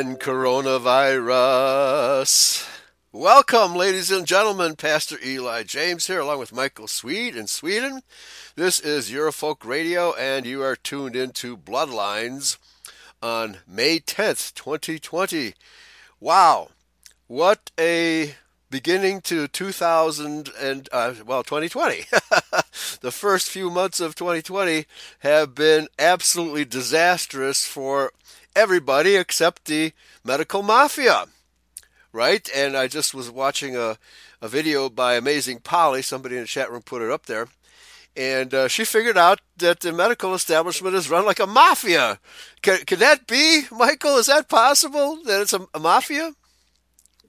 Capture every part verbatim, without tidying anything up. and coronavirus. Welcome, ladies and gentlemen. Pastor Eli James here, along with Mikael Sweet in Sweden. This is Eurofolk Radio, and you are tuned into Bloodlines on May tenth, twenty twenty. Wow, what a beginning to two thousand and, uh, well, twenty twenty. The first few months of twenty twenty have been absolutely disastrous for everybody except the medical mafia, right? And I just was watching a, a video by Amazing Polly. Somebody in the chat room put it up there. And uh, she figured out that the medical establishment is run like a mafia. Can, can that be, Mikael? Is that possible, that it's a, a mafia?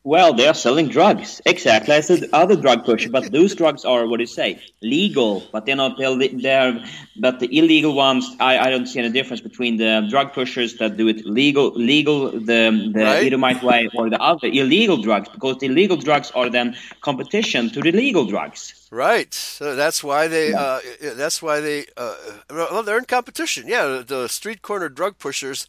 Well, they are selling drugs, exactly as the other drug push, but those drugs are, what do you say, legal, but they're not, they're, but the illegal ones, I, I don't see any difference between the drug pushers that do it legal, legal, the, the right. Edomite way, or the other illegal drugs, because the illegal drugs are then competition to the legal drugs. Right, so that's why they, yeah. uh, that's why they, uh, well, they're in competition, yeah, the street corner drug pushers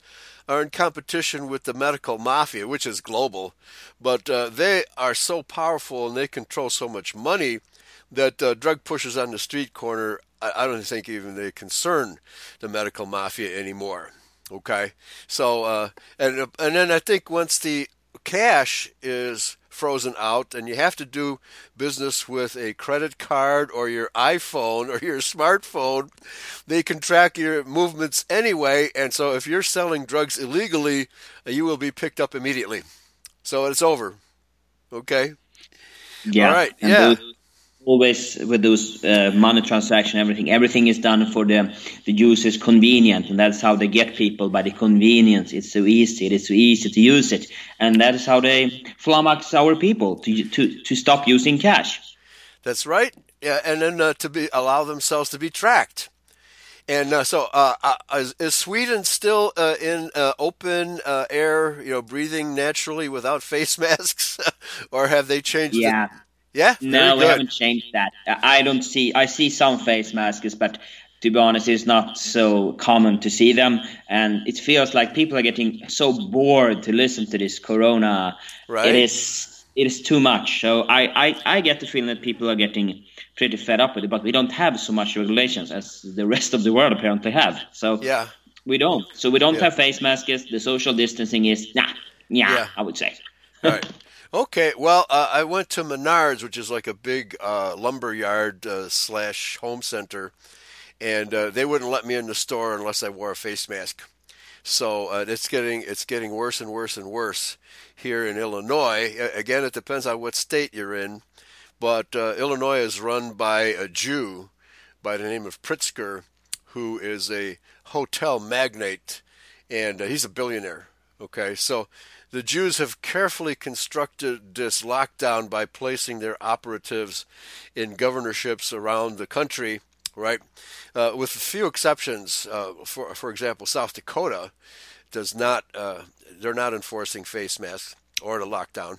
are in competition with the medical mafia, which is global, but uh, they are so powerful and they control so much money that uh, drug pushers on the street corner, I, I don't think even they concern the medical mafia anymore. Okay, so uh, and and then I think once the cash is frozen out and you have to do business with a credit card or your iPhone or your smartphone, they can track your movements anyway, and so if you're selling drugs illegally, you will be picked up immediately. So it's over. Okay? Yeah. All right. And yeah. Those, always with those uh, money transaction, everything, everything is done for the, the users convenient, and that's how they get people, by the convenience. It's so easy. It is so easy to use it. And that is how they flummox our people to to to stop using cash. That's right. Yeah, and then uh, to be allow themselves to be tracked. And uh, so, uh, uh, is Sweden still uh, in uh, open uh, air? You know, breathing naturally without face masks, or have they changed? Yeah. The- Yeah. No, we haven't changed that. I don't see. I see some face masks, but to be honest, it's not so common to see them, and it feels like people are getting so bored to listen to this corona. Right. It is. It is too much. So I, I, I get the feeling that people are getting pretty fed up with it. But we don't have so much regulations as the rest of the world apparently have. So yeah, we don't. So we don't yeah. have face masks. The social distancing is nah, nah. Yeah. I would say. All right. Okay, well, uh, I went to Menards, which is like a big uh, lumber yard uh, slash home center, and uh, they wouldn't let me in the store unless I wore a face mask. So uh, it's getting it's getting worse and worse and worse here in Illinois. Again, it depends on what state you're in, but uh, Illinois is run by a Jew by the name of Pritzker, who is a hotel magnate, and uh, he's a billionaire. Okay, so the Jews have carefully constructed this lockdown by placing their operatives in governorships around the country, right? Uh, with a few exceptions, uh, for for example, South Dakota does not, uh, they're not enforcing face masks or the lockdown.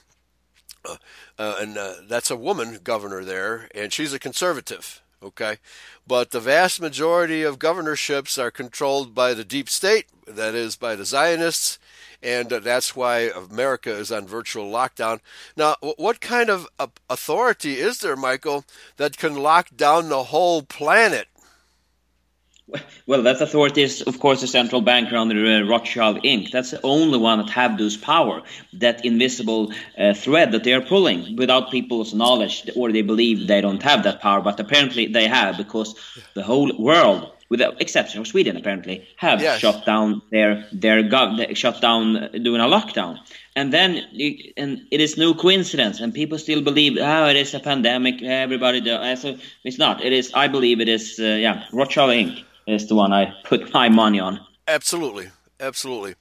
Uh, uh, and uh, that's a woman governor there, and she's a conservative, okay? But the vast majority of governorships are controlled by the deep state, that is, by the Zionists, and uh, that's why America is on virtual lockdown. Now, w- what kind of uh, authority is there, Mikael, that can lock down the whole planet? Well, that authority is, of course, the central bank around the uh, Rothschild Incorporated. That's the only one that have those power, that invisible uh, thread that they are pulling without people's knowledge, or they believe they don't have that power, but apparently they have, because the whole world, with the exception of Sweden, apparently, have yes. shut down their their gov, shut down uh, doing a lockdown, and then it, and it is no coincidence, and people still believe, oh, it is a pandemic, everybody does. So it's not. It is. I believe it is. Uh, yeah, Rothschild Incorporated is the one I put my money on. Absolutely, absolutely,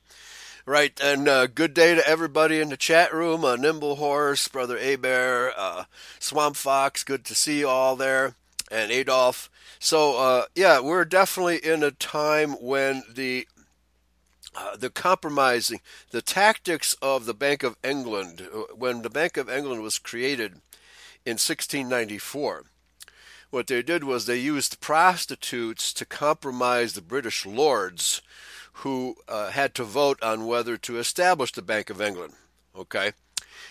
right. And uh, good day to everybody in the chat room. Uh, Nimble Horse, Brother Abear, uh, Swamp Fox. Good to see you all there, and Adolf. So, uh, yeah, we're definitely in a time when the uh, the compromising, the tactics of the Bank of England, when the Bank of England was created in sixteen ninety-four, what they did was they used prostitutes to compromise the British lords who uh, had to vote on whether to establish the Bank of England, okay?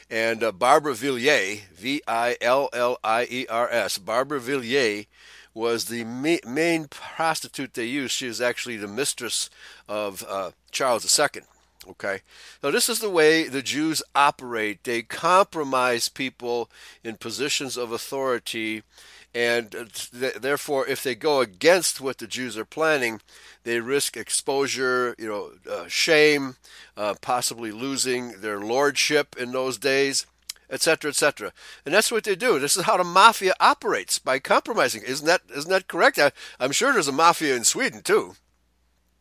And uh, Barbara Villiers, V I L L I E R S, Barbara Villiers was the ma- main prostitute they used. She was actually the mistress of uh, Charles the Second, okay? Now, this is the way the Jews operate. They compromise people in positions of authority, and th- therefore, if they go against what the Jews are planning, they risk exposure, you know, uh, shame, uh, possibly losing their lordship in those days, et cetera, et cetera. And that's what they do. This is how the mafia operates, by compromising. Isn't that isn't that correct? I, I'm sure there's a mafia in Sweden too.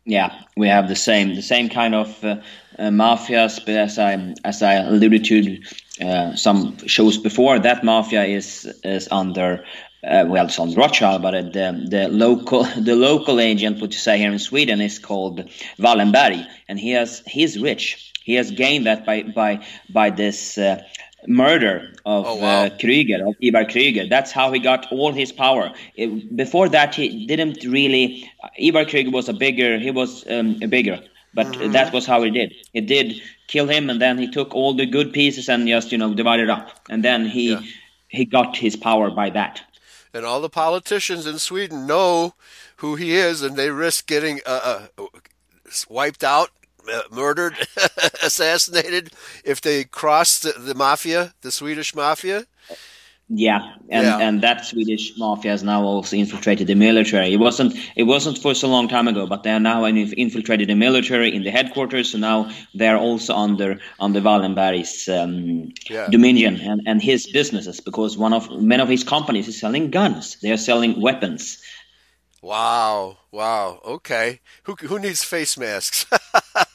Yeah, we have the same the same kind of uh, uh, mafias, but as I as I alluded to uh, some shows before, that mafia is is under. Uh, well, it's on Rothschild, but uh, the the local the local agent, what you say here in Sweden, is called Wallenberg, and he has he's rich. He has gained that by by by this uh, murder of oh, wow. uh, Kreuger, of Ivar Kreuger. That's how he got all his power. It, before that, he didn't really. Ivar Kreuger was a bigger. He was um, a bigger. But mm-hmm. that was how he did. He did kill him, and then he took all the good pieces and just you know divided up, and then he yeah. he got his power by that. And all the politicians in Sweden know who he is, and they risk getting uh, uh, wiped out, uh, murdered, assassinated if they cross the, the mafia, the Swedish mafia. Yeah, and yeah. and that Swedish mafia has now also infiltrated the military. It wasn't it wasn't for so long time ago, but they are now infiltrated the military in the headquarters. So now they are also under under Wallenberg's um, yeah. dominion and, and his businesses, because one of many of his companies is selling guns. They are selling weapons. Wow! Wow! Okay, who who needs face masks?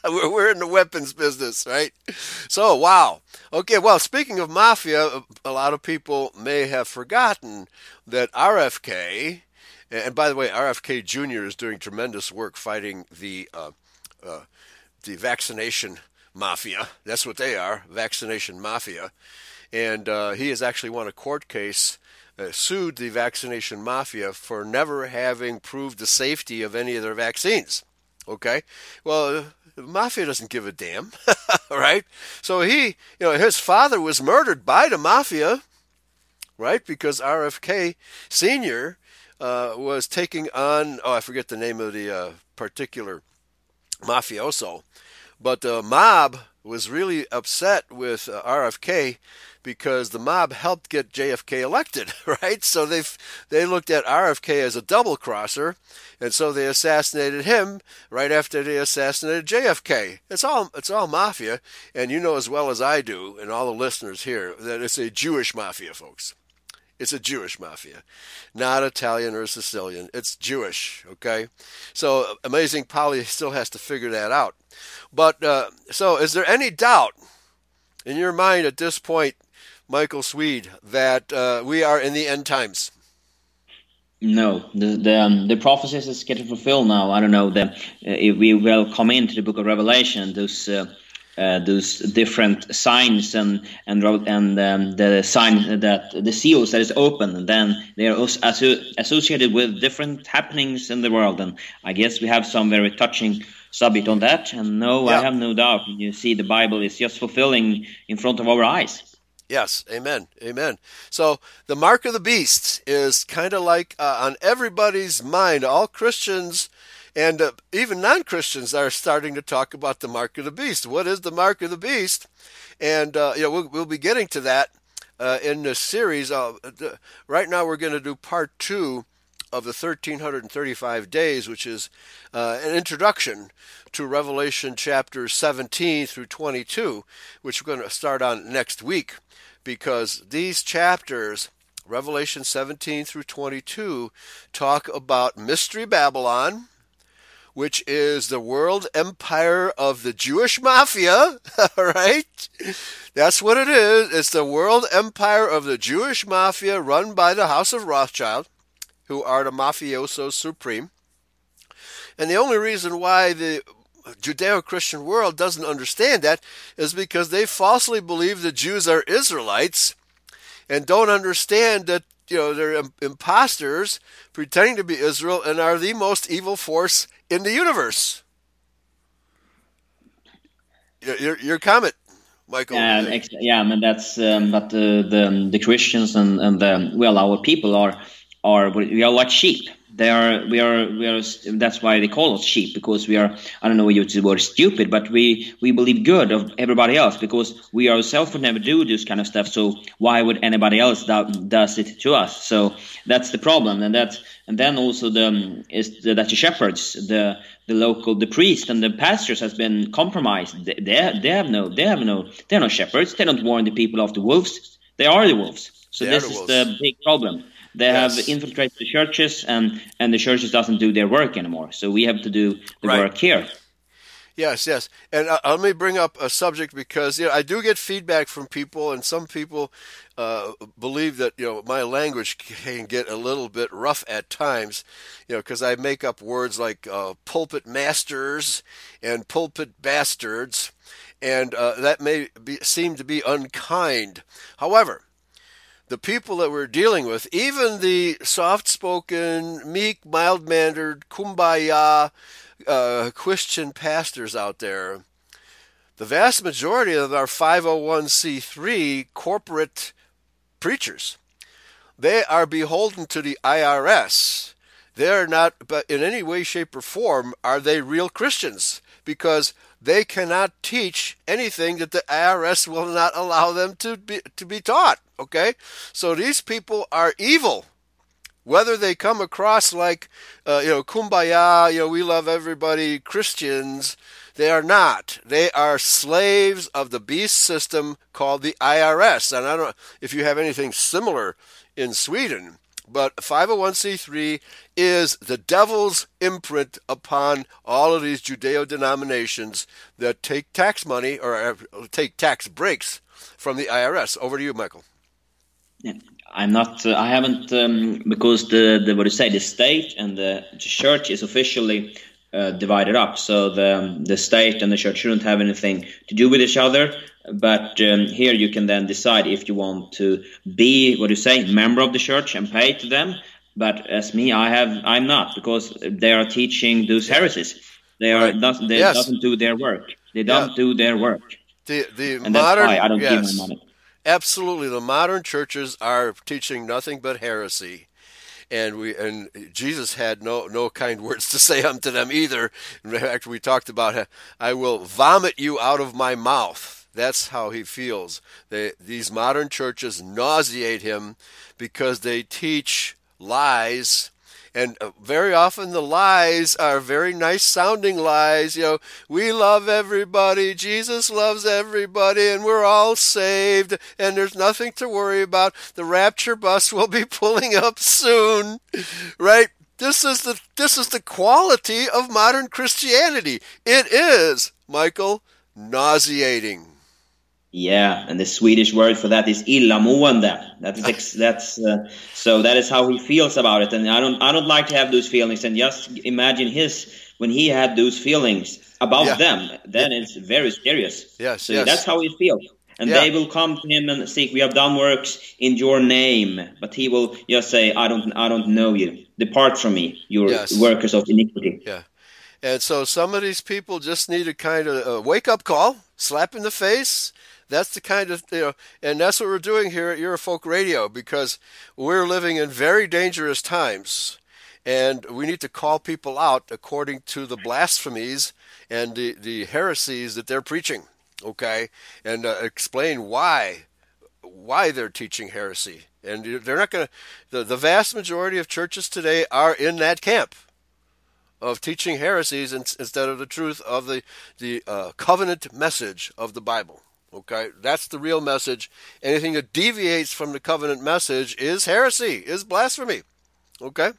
we're we're in the weapons business, right? So wow. Okay. Well, speaking of mafia, a lot of people may have forgotten that R F K, and by the way, R F K Junior is doing tremendous work fighting the uh, uh, the vaccination mafia. That's what they are, vaccination mafia, and uh, he has actually won a court case. Uh, sued the vaccination mafia for never having proved the safety of any of their vaccines. Okay, well, the mafia doesn't give a damn, right? So he, you know, his father was murdered by the mafia, right? Because R F K Senior uh, was taking on, oh, I forget the name of the uh, particular mafioso, but the mob was really upset with uh, R F K because the mob helped get J F K elected, right? So they they looked at R F K as a double-crosser, and so they assassinated him right after they assassinated J F K. It's all it's all mafia, and you know as well as I do, and all the listeners here, that it's a Jewish mafia, folks. It's a Jewish mafia, not Italian or Sicilian. It's Jewish, okay? So Amazing Polly still has to figure that out. But uh, so is there any doubt in your mind at this point, Mikael Sweet, that uh, we are in the end times? No, the the, um, the prophecies is getting fulfilled now. I don't know the, uh, if we will come into the Book of Revelation. Those uh, uh, those different signs and and and um, the sign that the seals that is open, and then they are also asso- associated with different happenings in the world. And I guess we have some very touching subject on that. And no, yeah. I have no doubt. You see, the Bible is just fulfilling in front of our eyes. Yes, amen, amen. So the mark of the beast is kind of like uh, on everybody's mind. All Christians and uh, even non-Christians are starting to talk about the mark of the beast. What is the mark of the beast? And uh, you know, we'll, we'll be getting to that uh, in this series. Uh, the, right now we're going to do part two of the thirteen thirty-five days, which is uh, an introduction to Revelation chapters seventeen through twenty-two, which we're going to start on next week. Because these chapters, Revelation seventeen through twenty-two, talk about Mystery Babylon, which is the world empire of the Jewish mafia, right? That's what it is. It's the world empire of the Jewish mafia run by the House of Rothschild, who are the mafioso supreme. And the only reason why the Judeo-Christian world doesn't understand that is because they falsely believe the Jews are Israelites and don't understand that, you know, they're imposters pretending to be Israel and are the most evil force in the universe. Your your comment, Michael. Yeah, ex- yeah. I mean that's um, but the, the the Christians and and the well, our people are are we are like sheep. They are we are we are. That's why they call us sheep, because we are. I don't know whether you use the word stupid, but we we believe good of everybody else because we ourselves would never do this kind of stuff. So why would anybody else that does it to us? So that's the problem, and that and then also the is the, that the shepherds, the the local the priests and the pastors has been compromised. They they, they have no they have no they're not shepherds. They don't warn the people of the wolves. They are the wolves. So they this the is wolves. The big problem. They yes. have infiltrated the churches, and, and the churches doesn't do their work anymore. So we have to do the right. work here. Yes, yes. And uh, let me bring up a subject because you know, I do get feedback from people, and some people uh, believe that you know my language can get a little bit rough at times, you know, because I make up words like uh, pulpit masters and pulpit bastards, and uh, that may be, seem to be unkind. However, the people that we're dealing with, even the soft-spoken, meek, mild-mannered, kumbaya uh, Christian pastors out there, the vast majority of our five oh one c three corporate preachers, they are beholden to the I R S. They're not, but in any way, shape, or form, are they real Christians, because they cannot teach anything that the I R S will not allow them to be, to be taught. Okay, so these people are evil, whether they come across like uh, you know kumbaya, you know we love everybody Christians. They are not. They are slaves of the beast system called the I R S. And I don't know if you have anything similar in Sweden, but five oh one c three is the devil's imprint upon all of these Judeo denominations that take tax money or take tax breaks from the I R S. Over to you, Michael. Yeah, I'm not. Uh, I haven't um, because the, the what do you say? The state and the church is officially uh, divided up. So the the state and the church shouldn't have anything to do with each other. But um, here you can then decide if you want to be what do you say? Member of the church and pay to them. But as me, I have. I'm not, because they are teaching those heresies. They are right. does, they yes. doesn't do their work. They don't yeah. do their work. The the and modern that's why I don't yes. give my money. Absolutely, the modern churches are teaching nothing but heresy, and we and Jesus had no, no kind words to say unto them either. In fact, we talked about, "I will vomit you out of my mouth." That's how he feels. They, these modern churches nauseate him because they teach lies. And very often the lies are very nice sounding lies. You know, we love everybody. Jesus loves everybody. And we're all saved. And there's nothing to worry about. The rapture bus will be pulling up soon. Right? This is the this is the quality of modern Christianity. It is, Michael, nauseating. Yeah, and the Swedish word for that is illamående. That is ex- that's uh, so that is how he feels about it, and I don't I don't like to have those feelings. And just imagine his when he had those feelings about yeah. them. Then yeah. it's very serious. Yes, so yes. that's how he feels. And yeah. they will come to him and seek. We have done works in your name, but he will just say, "I don't I don't know you. Depart from me, you yes. workers of iniquity." Yeah. And so some of these people just need a kind of a wake-up call, slap in the face. That's the kind of, you know, and that's what we're doing here at Eurofolk Radio, because we're living in very dangerous times, and we need to call people out according to the blasphemies and the, the heresies that they're preaching, okay, and uh, explain why, why they're teaching heresy. And they're not going to, the, the vast majority of churches today are in that camp of teaching heresies instead of the truth of the, the uh, covenant message of the Bible. Okay, that's the real message. Anything that deviates from the covenant message is heresy, is blasphemy. Okay,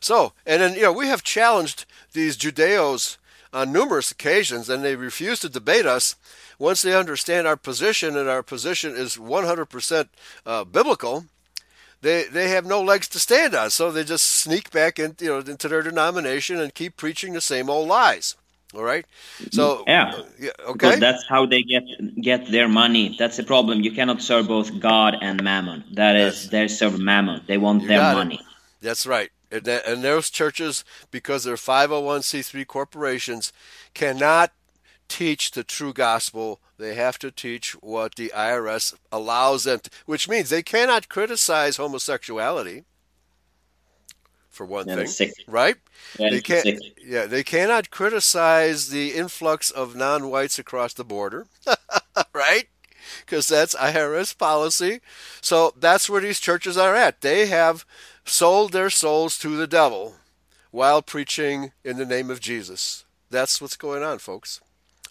so, and then, you know, we have challenged these Judeos on numerous occasions, and they refuse to debate us once they understand our position, and our position is one hundred percent uh, biblical. They they have no legs to stand on, so they just sneak back in, you know, into their denomination and keep preaching the same old lies. All right. So yeah, yeah okay. Because that's how they get get their money. That's the problem. You cannot serve both God and Mammon. That yes. is, they serve Mammon. They want you their money. It. That's right. And, that, and those churches, because they're five oh one c three corporations, cannot teach the true gospel. They have to teach what the I R S allows them to, which means they cannot criticize homosexuality, for one yeah, thing, sick. right? Yeah, they can't, yeah, they cannot criticize the influx of non-whites across the border, right? Because that's I R S policy. So that's where these churches are at. They have sold their souls to the devil while preaching in the name of Jesus. That's what's going on, folks.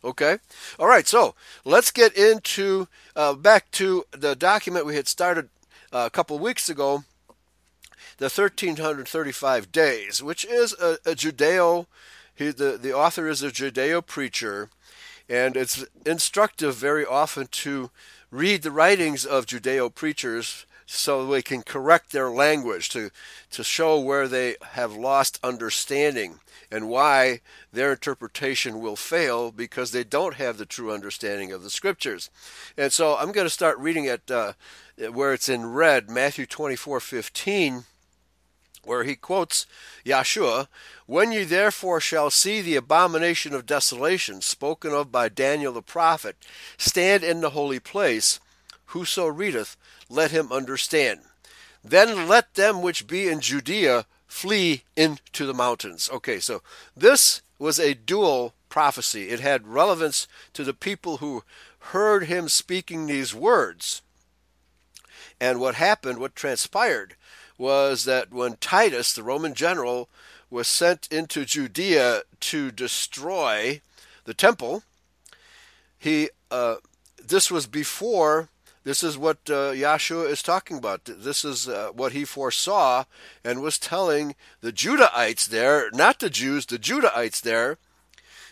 Okay? All right, so let's get into, uh, back to the document we had started uh, a couple weeks ago, the thirteen thirty-five Days, which is a, a Judeo, he, the, the author is a Judeo preacher, and it's instructive very often to read the writings of Judeo preachers so they can correct their language to, to show where they have lost understanding and why their interpretation will fail because they don't have the true understanding of the scriptures. And so I'm going to start reading at uh, where it's in red, Matthew twenty-four fifteen, where he quotes Yahshua, "When ye therefore shall see the abomination of desolation spoken of by Daniel the prophet, stand in the holy place, whoso readeth, let him understand. Then let them which be in Judea flee into the mountains." Okay, so this was a dual prophecy. It had relevance to the people who heard him speaking these words. And what happened, what transpired, was that when Titus, the Roman general, was sent into Judea to destroy the temple, he uh, this was before... This is what uh, Yahshua is talking about. This is uh, what he foresaw and was telling the Judahites there, not the Jews, the Judahites there,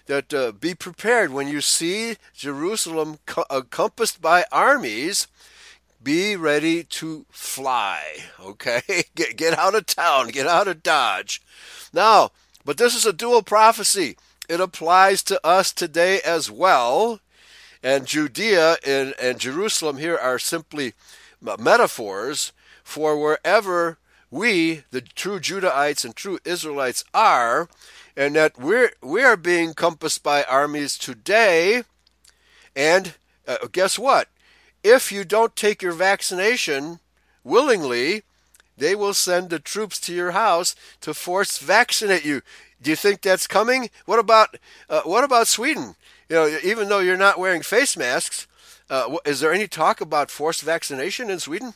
that uh, be prepared when you see Jerusalem co- encompassed by armies, be ready to fly, okay? Get, get out of town, get out of Dodge. Now, but this is a dual prophecy. It applies to us today as well. And Judea and, and Jerusalem here are simply metaphors for wherever we, the true Judahites and true Israelites, are, and that we're, we are being compassed by armies today. And uh, guess what? If you don't take your vaccination willingly, they will send the troops to your house to force vaccinate you. Do you think that's coming? What about uh, what about Sweden? You know, even though you're not wearing face masks, uh, is there any talk about forced vaccination in Sweden?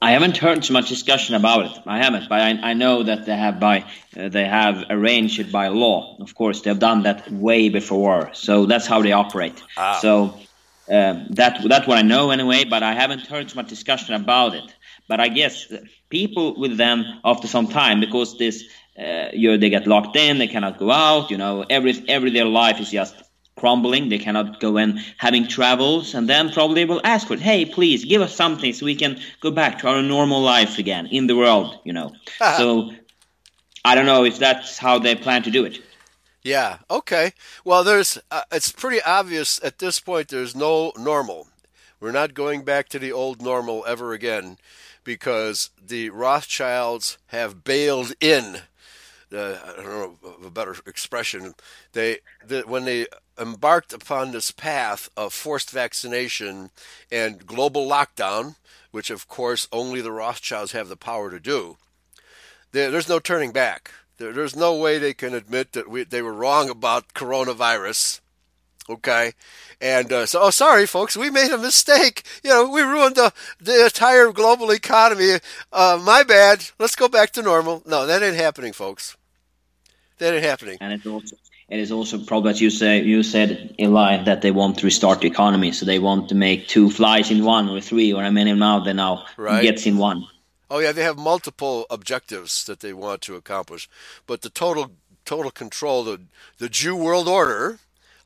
I haven't heard so much discussion about it. I haven't, but I, I know that they have by uh, they have arranged it by law. Of course, they've done that way before, so that's how they operate. Ah. So uh, that that's what I know anyway. But I haven't heard so much discussion about it. But I guess people with them after some time, because this. Uh, you know, they get locked in, they cannot go out, you know, every everyday life is just crumbling, they cannot go and having travels, and then probably will ask for it, hey, please give us something so we can go back to our normal life again in the world, you know. Uh-huh. So I don't know if that's how they plan to do it. Yeah, okay. Well, there's uh, it's pretty obvious at this point there's no normal. We're not going back to the old normal ever again because the Rothschilds have bailed in. Uh, I don't know of a better expression. They, the, when they embarked upon this path of forced vaccination and global lockdown, which of course only the Rothschilds have the power to do, there, there's no turning back. There, there's no way they can admit that we, they were wrong about coronavirus. Okay, and uh, so oh, sorry, folks, we made a mistake. You know, we ruined the the entire global economy. Uh, my bad. Let's go back to normal. No, that ain't happening, folks. That ain't happening. And it's also it is also probably, as you say, you said, Eli, that they want to restart the economy, so they want to make two flies in one, or three, or how many now they now right. gets in one. Oh yeah, they have multiple objectives that they want to accomplish, but the total total control, the the Jew world order.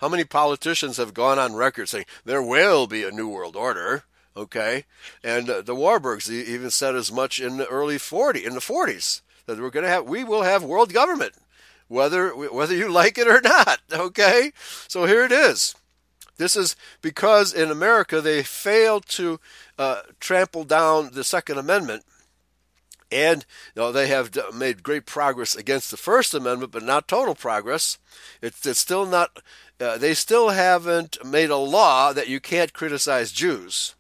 How many politicians have gone on record saying there will be a new world order? Okay, and uh, the Warburgs even said as much in the early forty, in the forties, that we're going to have, we will have world government, whether whether you like it or not. Okay, so here it is. This is because in America they failed to uh, trample down the Second Amendment. And you know, they have made great progress against the First Amendment, but not total progress. It's, it's still not. Uh, they still haven't made a law that you can't criticize Jews.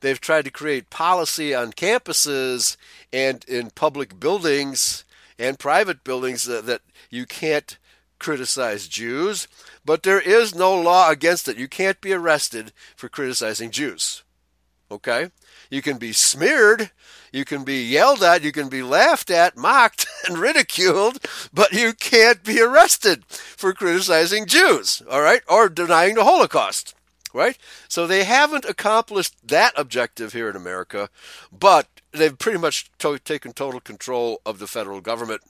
They've tried to create policy on campuses and in public buildings and private buildings that, that you can't criticize Jews, but there is no law against it. You can't be arrested for criticizing Jews. Okay? You can be smeared, you can be yelled at, you can be laughed at, mocked, and ridiculed, but you can't be arrested for criticizing Jews, all right, or denying the Holocaust, right? So they haven't accomplished that objective here in America, but they've pretty much to- taken total control of the federal government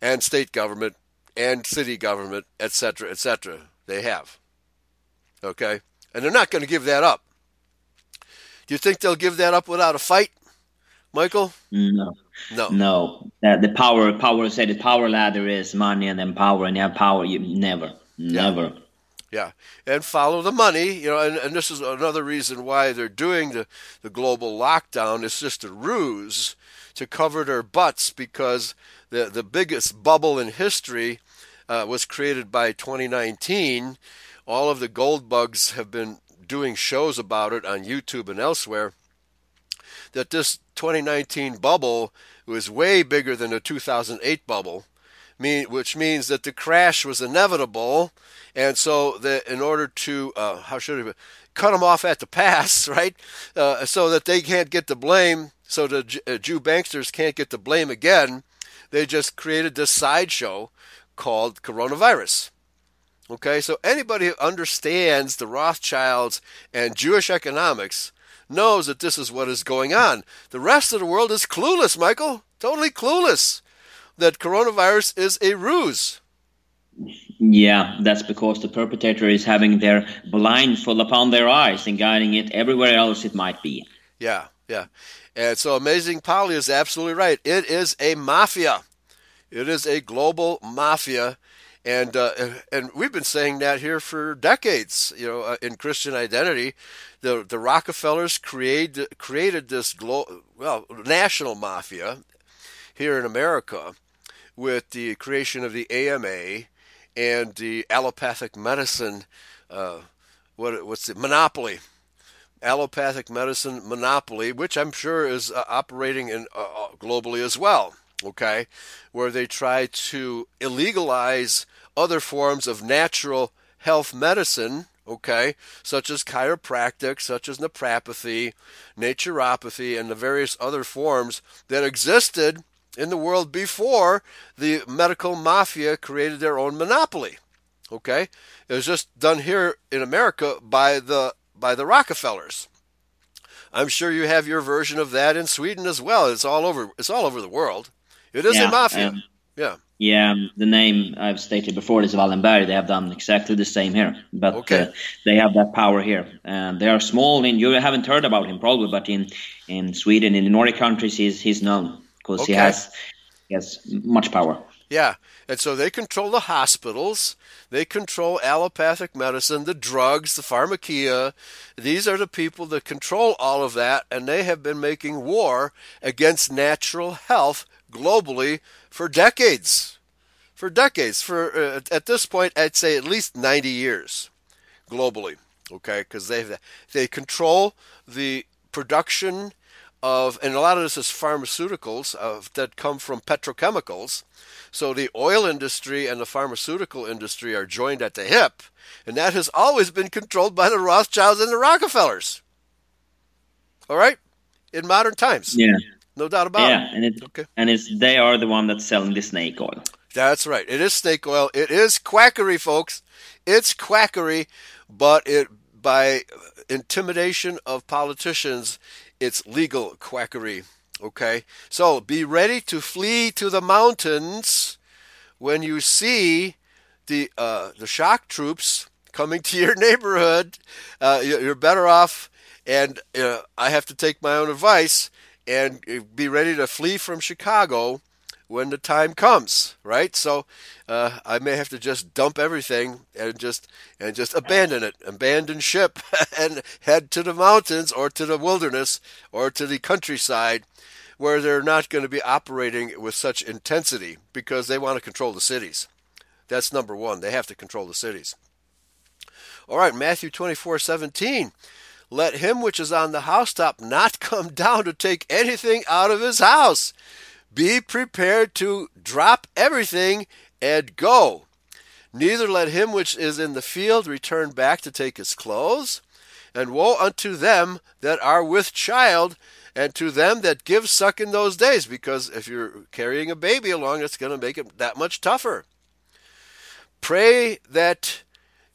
and state government and city government, et cetera, et cetera. They have, okay? And they're not going to give that up. Do you think they'll give that up without a fight, Michael? No, no, no. Uh, the power, power. Say the power ladder is money, and then power, and then power. You never, yeah. never. Yeah, and follow the money. You know, and, and this is another reason why they're doing the, the global lockdown. It's just a ruse to cover their butts because the the biggest bubble in history uh, was created by twenty nineteen. All of the gold bugs have been doing shows about it on YouTube and elsewhere, that this twenty nineteen bubble was way bigger than the two thousand eight bubble, mean, which means that the crash was inevitable, and so that in order to, uh, how should I, cut them off at the pass, right, uh, so that they can't get the blame, so the J- uh, Jew banksters can't get the blame again, they just created this sideshow called coronavirus. Okay, so anybody who understands the Rothschilds and Jewish economics knows that this is what is going on. The rest of the world is clueless, Michael, totally clueless, that coronavirus is a ruse. Yeah, that's because the perpetrator is having their blindfold upon their eyes and guiding it everywhere else it might be. Yeah, yeah. And so Amazing Polly is absolutely right. It is a mafia. It is a global mafia. And uh, and we've been saying that here for decades, you know, uh, in Christian identity. The the Rockefellers created created this glo- well national mafia here in America with the creation of the A M A and the allopathic medicine. Uh, what what's it? Monopoly, allopathic medicine monopoly, which I'm sure is uh, operating in uh, globally as well. Okay, where they try to illegalize other forms of natural health medicine, okay, such as chiropractic, such as nephropathy, naturopathy, and the various other forms that existed in the world before the medical mafia created their own monopoly. Okay, it was just done here in America by the by the Rockefellers. I'm sure you have your version of that in Sweden as well. It's all over. It's all over the world. It is yeah, a mafia. Um, yeah. Yeah. The name I've stated before is Wallenberg. They have done exactly the same here, but okay. uh, they have that power here. Um, they are small, and you haven't heard about him probably, but in, in Sweden, in the Nordic countries, he's he's known because okay. he has he has much power. Yeah, and so they control the hospitals, they control allopathic medicine, the drugs, the pharmacia. These are the people that control all of that, and they have been making war against natural health globally for decades. For decades. For uh, at this point, I'd say at least ninety years globally, okay, because they they control the production of, and a lot of this is pharmaceuticals of, that come from petrochemicals. So the oil industry and the pharmaceutical industry are joined at the hip, and that has always been controlled by the Rothschilds and the Rockefellers. All right? In modern times. Yeah. No doubt about yeah, it. Yeah, and, it, okay. and it's, they are the one that's selling the snake oil. That's right. It is snake oil. It is quackery, folks. It's quackery, but it by intimidation of politicians, it's legal quackery. Okay, so be ready to flee to the mountains when you see the uh, the shock troops coming to your neighborhood. Uh, you're better off, and uh, I have to take my own advice and be ready to flee from Chicago when the time comes, right? So uh, I may have to just dump everything and just and just abandon it, abandon ship, and head to the mountains or to the wilderness or to the countryside where they're not going to be operating with such intensity because they want to control the cities. That's number one. They have to control the cities. All right, Matthew twenty-four seventeen. Let him which is on the housetop not come down to take anything out of his house. Be prepared to drop everything and go. Neither let him which is in the field return back to take his clothes. And woe unto them that are with child, and to them that give suck in those days. Because if you're carrying a baby along, it's going to make it that much tougher. Pray that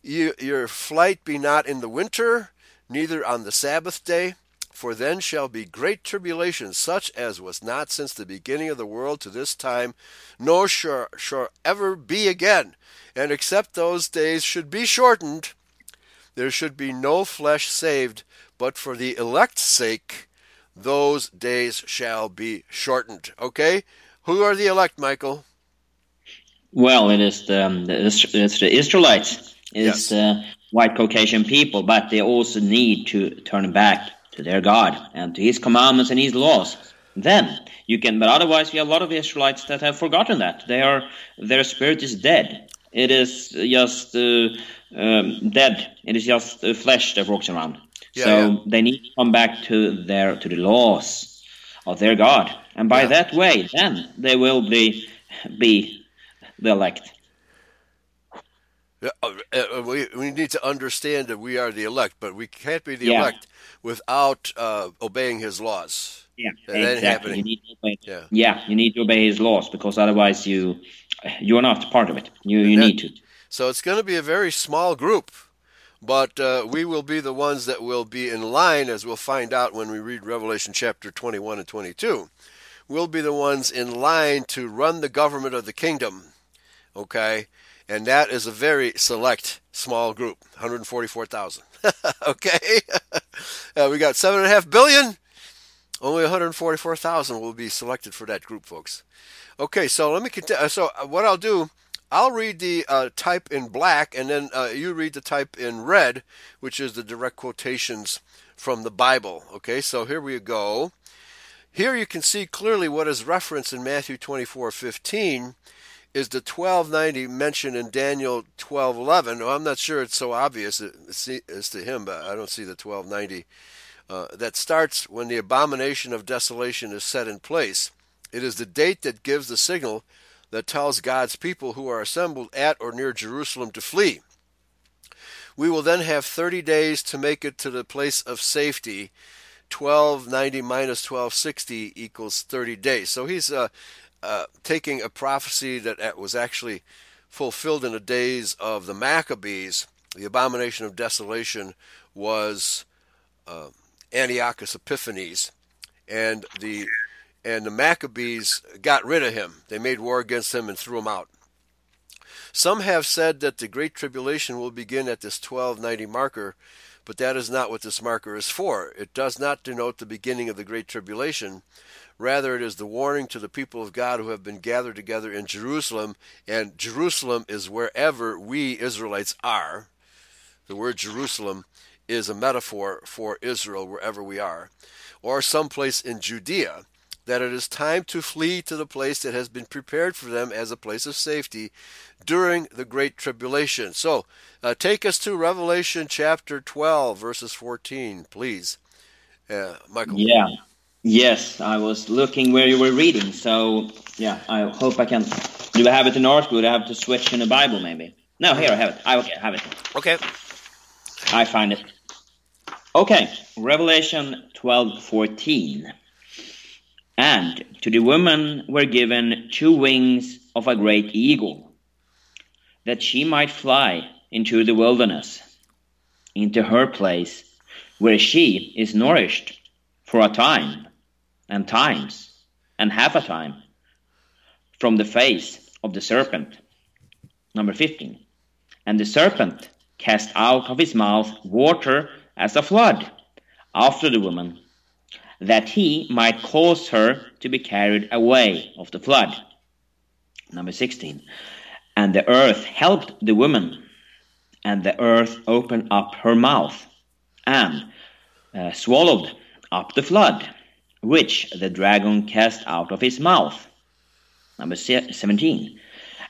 you, your flight be not in the winter, neither on the Sabbath day, for then shall be great tribulation, such as was not since the beginning of the world to this time, nor shall, shall ever be again. And except those days should be shortened, there should be no flesh saved, but for the elect's sake, those days shall be shortened. Okay? Who are the elect, Michael? Well, it is the, um, the, it's the Israelites. It's yes. the white Caucasian people, but they also need to turn back to their God and to his commandments and his laws. Then you can, but otherwise we have a lot of Israelites that have forgotten that. They are, their spirit is dead. It is just uh, um, dead. It is just uh, flesh that walks around. Yeah, so yeah. They need to come back to their to the laws of their God. And by yeah. that way, then they will be be... the elect. We we need to understand that we are the elect, but we can't be the yeah. elect without uh, obeying his laws. Yeah, and exactly. You need to obey, yeah. yeah, you need to obey his laws because otherwise you you are not part of it. You and you that, need to. So it's going to be a very small group, but uh, we will be the ones that will be in line, as we'll find out when we read Revelation chapter twenty-one and twenty-two. We'll be the ones in line to run the government of the kingdom. Okay, and that is a very select small group, one hundred forty-four thousand. Okay, uh, we got seven and a half billion. Only one hundred forty-four thousand will be selected for that group, folks. Okay, so let me continue. So what I'll do, I'll read the uh, type in black, and then uh, you read the type in red, which is the direct quotations from the Bible. Okay, so here we go. Here you can see clearly what is referenced in Matthew twenty-four fifteen. Is the twelve ninety mentioned in Daniel twelve eleven? Well, I'm not sure it's so obvious as to him, but I don't see the twelve ninety. Uh, that starts when the abomination of desolation is set in place. It is the date that gives the signal that tells God's people who are assembled at or near Jerusalem to flee. We will then have thirty days to make it to the place of safety. twelve ninety minus twelve sixty equals thirty days. So he's... Uh, Uh, taking a prophecy that was actually fulfilled in the days of the Maccabees. The abomination of desolation was uh, Antiochus Epiphanes, and the and the Maccabees got rid of him. They made war against him and threw him out. Some have said that the Great Tribulation will begin at this twelve ninety marker, but that is not what this marker is for. It does not denote the beginning of the Great Tribulation. Rather, it is the warning to the people of God who have been gathered together in Jerusalem, and Jerusalem is wherever we Israelites are. The word Jerusalem is a metaphor for Israel, wherever we are, or someplace in Judea, that it is time to flee to the place that has been prepared for them as a place of safety during the Great Tribulation. So, uh, take us to Revelation chapter twelve, verses fourteen, please. Uh, Michael. Yeah. Yes, I was looking where you were reading, so yeah, I hope I can. Do I have it in article? Do I have to switch in the Bible, maybe? No, here, I have it. I okay, have it. Okay. I find it. Okay, Revelation twelve fourteen. And to the woman were given two wings of a great eagle, that she might fly into the wilderness, into her place, where she is nourished for a time, and times, and half a time, from the face of the serpent. Number fifteen. And the serpent cast out of his mouth water as a flood after the woman, that he might cause her to be carried away of the flood. Number sixteen. And the earth helped the woman, and the earth opened up her mouth, and uh, swallowed up the flood, which the dragon cast out of his mouth. Number seventeen.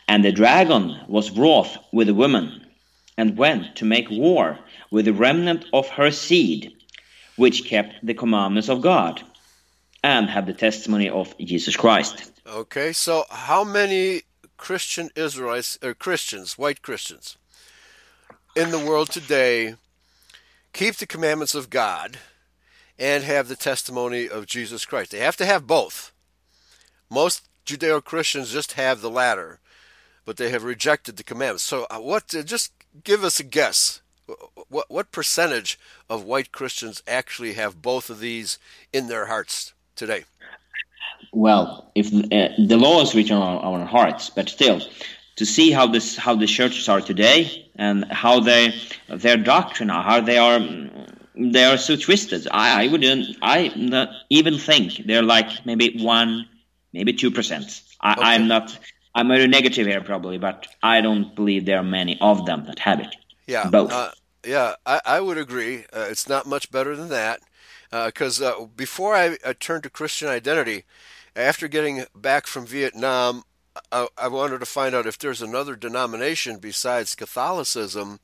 And the dragon was wroth with the woman, and went to make war with the remnant of her seed, which kept the commandments of God, and had the testimony of Jesus Christ. Okay, so how many Christian Israelites, or Christians, white Christians, in the world today keep the commandments of God and have the testimony of Jesus Christ? They have to have both. Most Judeo-Christians just have the latter, but they have rejected the commandments. So what? Just give us a guess. What, what percentage of white Christians actually have both of these in their hearts today? Well, if uh, the law is written on our hearts, but still, to see how this how the churches are today and how they their doctrine are, how they are they are so twisted. I, I wouldn't I not even think they're like maybe one, maybe two percent. I, okay. I'm not. I'm very negative here probably, but I don't believe there are many of them that have it. Yeah, both. Uh, yeah, I, I would agree. Uh, it's not much better than that. Because uh, uh, before I, I turned to Christian identity, after getting back from Vietnam, I, I wanted to find out if there's another denomination besides Catholicism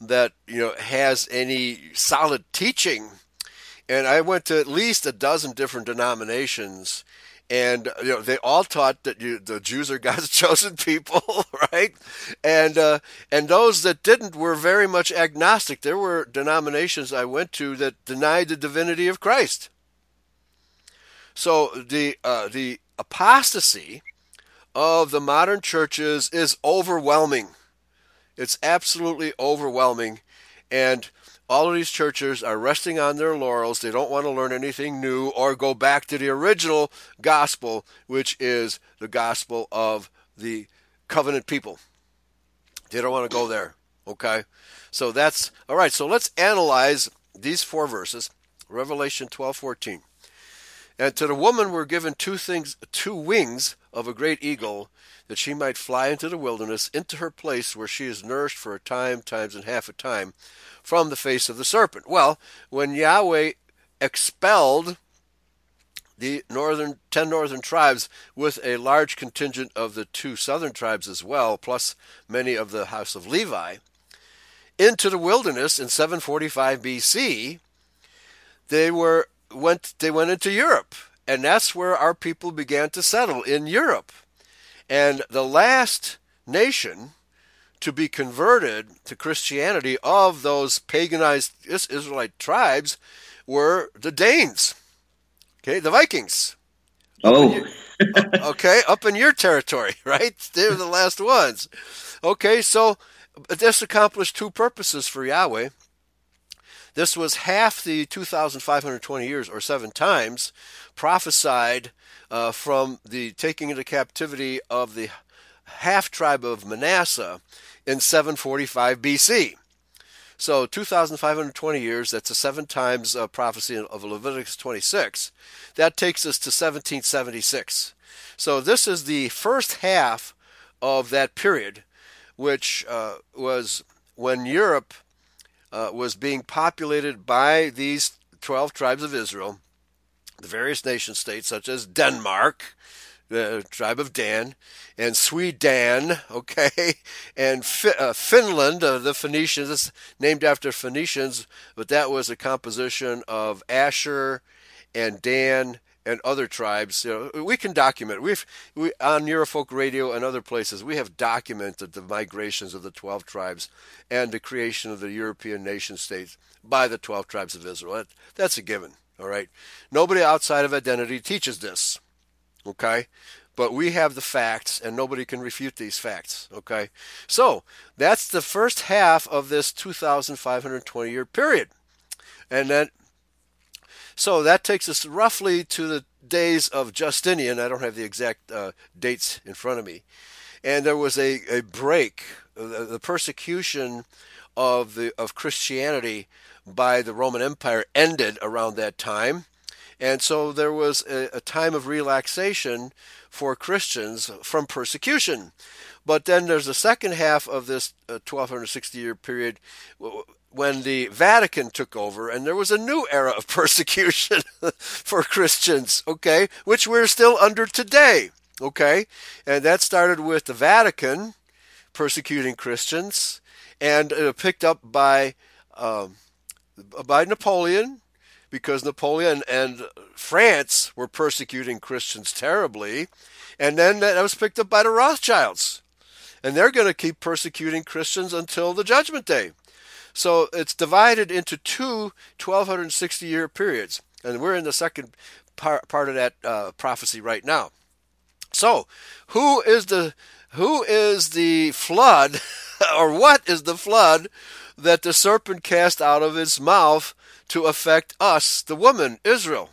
that, you know, has any solid teaching. And I went to at least a dozen different denominations. And, you know, they all taught that you, the Jews are God's chosen people, right? And uh, and those that didn't were very much agnostic. There were denominations I went to that denied the divinity of Christ. So the uh, the apostasy of the modern churches is overwhelming. It's absolutely overwhelming. And all of these churches are resting on their laurels. They don't want to learn anything new or go back to the original gospel, which is the gospel of the covenant people. They don't want to go there, okay? So that's, all right, so let's analyze these four verses, Revelation twelve fourteen. And to the woman were given two things, two wings of a great eagle, that she might fly into the wilderness, into her place where she is nourished for a time, times and half a time, from the face of the serpent. Well, when Yahweh expelled the northern ten northern tribes with a large contingent of the two southern tribes as well, plus many of the house of Levi, into the wilderness in seven forty-five B C, they were went they went into Europe, and that's where our people began to settle, in Europe. And the last nation to be converted to Christianity of those paganized Israelite tribes were the Danes. Okay, the Vikings. Oh. Up your, okay, up in your territory, right? They were the last ones. Okay, so this accomplished two purposes for Yahweh. This was half the two thousand five hundred twenty years, or seven times, prophesied uh, from the taking into captivity of the half-tribe of Manasseh in seven forty-five B C. So two thousand five hundred twenty years, that's a seven times uh, prophecy of Leviticus twenty-six. That takes us to seventeen seventy-six. So this is the first half of that period, which uh, was when Europe Uh, was being populated by these twelve tribes of Israel, the various nation states such as Denmark, the tribe of Dan, and Sweden, okay, and Fi- uh, Finland, uh, the Phoenicians, it's named after Phoenicians, but that was a composition of Asher and Dan and other tribes. You know, we can document. We've we on Eurofolk Radio and other places, we have documented the migrations of the twelve tribes and the creation of the European nation states by the twelve tribes of Israel. That, that's a given, all right? Nobody outside of identity teaches this, okay? But we have the facts, and nobody can refute these facts, okay? So that's the first half of this two thousand five hundred twenty-year period. And then So that takes us roughly to the days of Justinian. I don't have the exact uh, dates in front of me. And there was a, a break, the, the persecution of the of Christianity by the Roman Empire ended around that time. And so there was a, a time of relaxation for Christians from persecution. But then there's the second half of this uh, twelve sixty year period when the Vatican took over, and there was a new era of persecution for Christians, okay, which we're still under today, okay? And that started with the Vatican persecuting Christians, and uh, picked up by um, by Napoleon, because Napoleon and France were persecuting Christians terribly, and then that was picked up by the Rothschilds, and they're going to keep persecuting Christians until the Judgment Day. So it's divided into two twelve sixty year periods, and we're in the second par- part of that uh, prophecy right now. So, who is the who is the flood, or what is the flood that the serpent cast out of its mouth to affect us, the woman, Israel?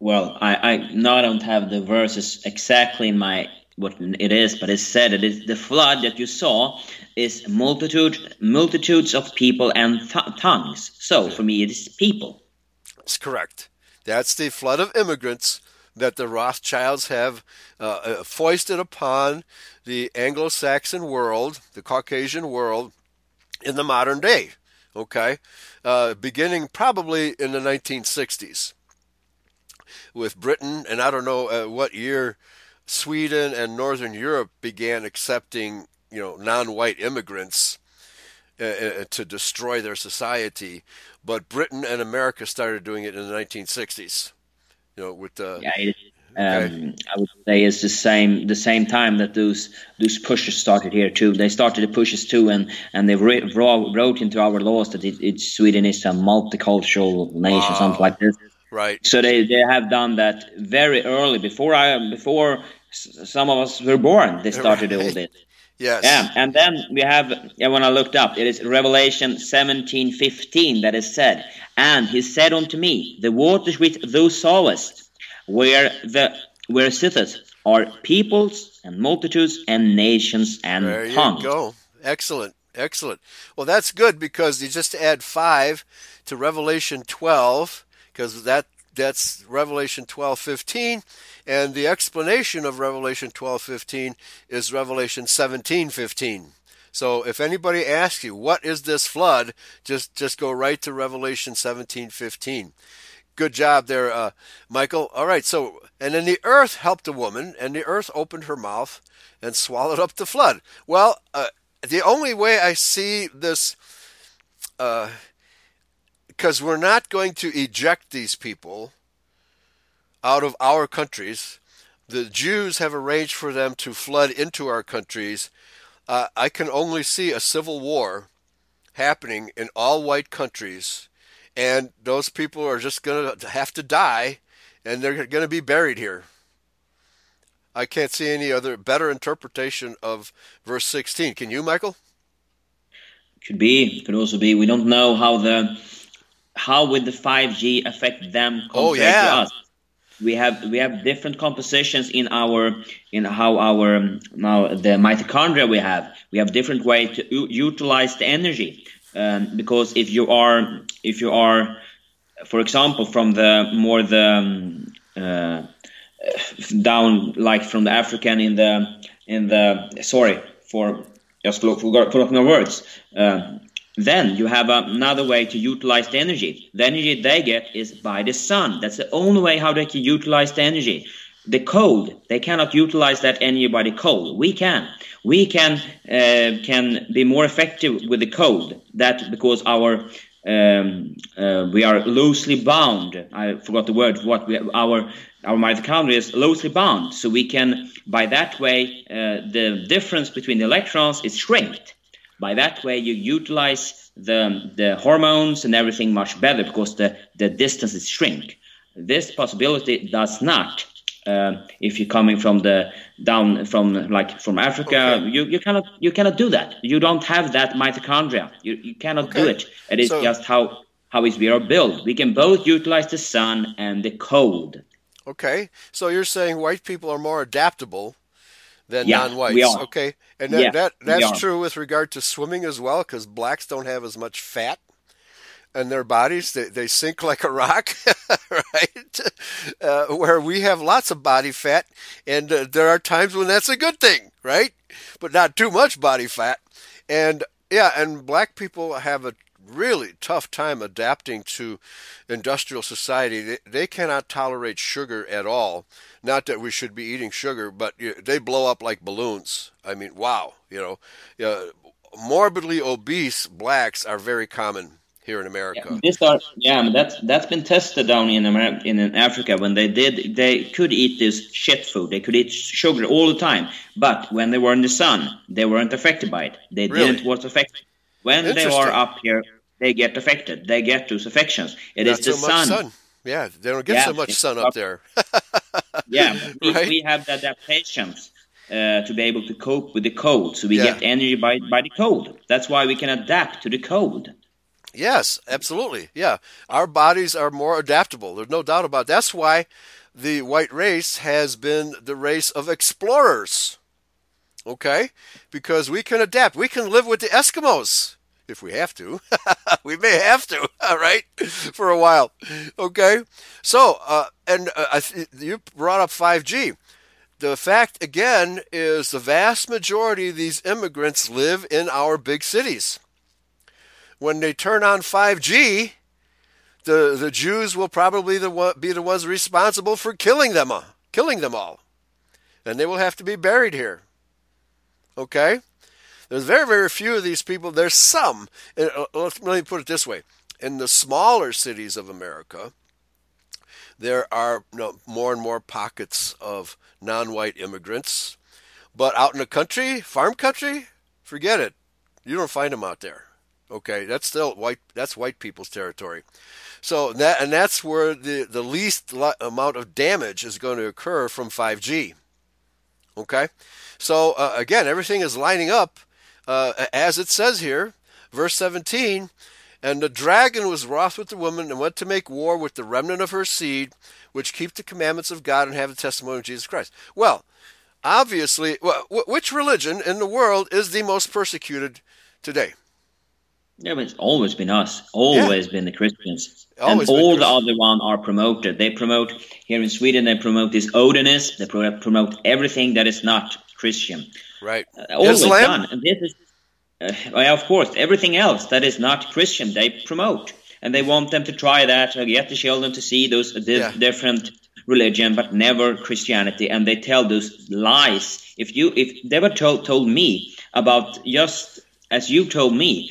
Well, I, I no, I don't have the verses exactly in my what it is, but it said it is the flood that you saw is multitude, multitudes of people and th- tongues. So for me, it is people. That's correct. That's the flood of immigrants that the Rothschilds have uh, foisted upon the Anglo-Saxon world, the Caucasian world, in the modern day, okay, uh, beginning probably in the nineteen sixties with Britain, and I don't know uh, what year Sweden and Northern Europe began accepting, you know, non-white immigrants uh, to destroy their society, but Britain and America started doing it in the nineteen sixties. You know, with the yeah, it, um, okay. I would say it's the same the same time that those those pushes started here too. They started the pushes too, and and they re- wrote into our laws that it, it Sweden is a multicultural nation, wow. something like this. Right. So they, they have done that very early before I before some of us were born. They started right. all this. Yes. Yeah, and then we have, yeah, when I looked up, it is Revelation seventeen fifteen that is said, and he said unto me, the waters which thou sawest, where the where sitteth, are peoples and multitudes and nations and there tongues. There you go. Excellent, excellent. Well, that's good, because you just add five to Revelation twelve, because that that's Revelation twelve fifteen, and the explanation of Revelation twelve fifteen is Revelation seventeen fifteen. So if anybody asks you, what is this flood, just just go right to Revelation seventeen fifteen. Good job there, uh, Michael. All right, so, and then the earth helped the woman, and the earth opened her mouth and swallowed up the flood. Well, uh, the only way I see this... Uh, Because we're not going to eject these people out of our countries. The Jews have arranged for them to flood into our countries. Uh, I can only see a civil war happening in all white countries. And those people are just going to have to die. And they're going to be buried here. I can't see any other better interpretation of verse sixteen. Can you, Michael? Could be. Could also be. We don't know how the... How would the five G affect them compared oh, yeah. to us? We have we have different compositions in our in how our now the mitochondria we have. We have different way to u- utilize the energy um, because if you are if you are, for example, from the more the um, uh, down like from the African in the in the sorry for just forgot my words. Uh, Then you have another way to utilize the energy. The energy they get is by the sun. That's the only way how they can utilize the energy. The cold, they cannot utilize that energy by the cold. We can. We can uh, can be more effective with the cold. That because our um, uh, we are loosely bound. I forgot the word. What we our our mitochondria is loosely bound. So we can by that way uh, the difference between the electrons is shrinked. By that way, you utilize the the hormones and everything much better because the, the distances shrink. This possibility does not. Uh, if you're coming from the down from like from Africa, okay. you, you cannot you cannot do that. You don't have that mitochondria. You you cannot okay. do it. It is so, just how how is we are built. We can both utilize the sun and the cold. Okay, so you're saying white people are more adaptable than yeah, non-whites. We are. Okay. And that, yeah, that that's true with regard to swimming as well, because blacks don't have as much fat in their bodies. They they sink like a rock, right? Uh, where we have lots of body fat, and uh, there are times when that's a good thing, right? But not too much body fat. And, yeah, and black people have a really tough time adapting to industrial society. They, they cannot tolerate sugar at all. Not that we should be eating sugar, but they blow up like balloons. I mean, wow, you know. Uh, morbidly obese blacks are very common here in America. Yeah, this are, yeah, that's that's been tested down in America, in Africa. When they did, they could eat this shit food. They could eat sugar all the time. But when they were in the sun, they weren't affected by it. They really? didn't was affected. When they are up here, they get affected. They get those affections. It Not is the so sun. sun. Yeah, they don't get yeah, so much sun up, up there. yeah, we, right? we have the adaptations. Uh, to be able to cope with the cold, so we yeah. get energy by by the cold. That's why we can adapt to the cold. Yes, absolutely. Yeah, our bodies are more adaptable. There's no doubt about it. That's why the white race has been the race of explorers. Okay, because we can adapt. We can live with the Eskimos if we have to. We may have to. All right, for a while. Okay. So, uh, and uh, I th- you brought up five G. The fact, again, is the vast majority of these immigrants live in our big cities. When they turn on five G, the the Jews will probably the, be the ones responsible for killing them all, killing them all. And they will have to be buried here. Okay? There's very, very few of these people. There's some. Let me put it this way. In the smaller cities of America, there are you know, more and more pockets of non-white immigrants. But out in the country, farm country, forget it. You don't find them out there. Okay, that's still white. That's white people's territory. So that and that's where the, the least lo- amount of damage is going to occur from five G. Okay, so uh, again, everything is lining up uh, as it says here, verse seventeen. And the dragon was wroth with the woman and went to make war with the remnant of her seed, which keep the commandments of God and have the testimony of Jesus Christ. Well, obviously, well, which religion in the world is the most persecuted today? Yeah, but it's always been us. Always yeah. been the Christians. Always and all Christians. The other ones are promoted. They promote, here in Sweden, they promote this Odinist. They pro- promote everything that is not Christian. Right. Uh, always Islam? Done. And this is... Uh, well, of course, everything else that is not Christian, they promote. And they want them to try that, to get the children to see those di- yeah. different religion, but never Christianity. And they tell those lies. If you, if they were told, told me about just as you told me,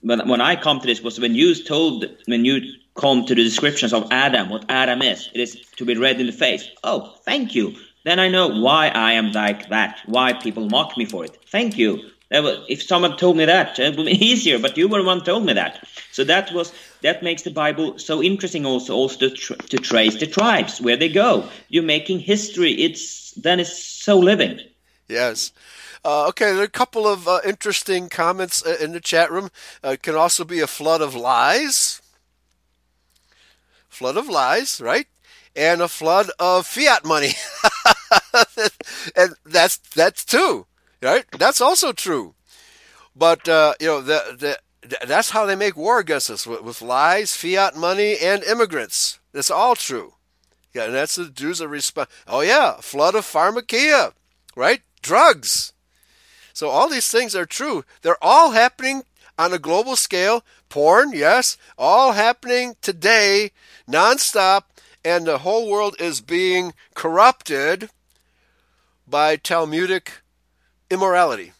when, when I come to this, was when you told, when you come to the descriptions of Adam, what Adam is, it is to be read in the face. Oh, thank you. Then I know why I am like that, why people mock me for it. Thank you. If someone told me that, it would be easier, but you were the one who told me that. So that was that makes the Bible so interesting also, also to, tr- to trace the tribes, where they go. You're making history. It's then it's so living. Yes. Uh, okay, there are a couple of uh, interesting comments uh, in the chat room. Uh, it can also be a flood of lies. Flood of lies, right? And a flood of fiat money. And that's that's too. Right, that's also true, but uh, you know the, the, that's how they make war against us with, with lies, fiat money, and immigrants. That's all true. Yeah, and that's the Jews are resp- Oh yeah, flood of pharmakia, right? Drugs. So all these things are true. They're all happening on a global scale. Porn, yes, all happening today, nonstop, and the whole world is being corrupted by Talmudic. Immorality,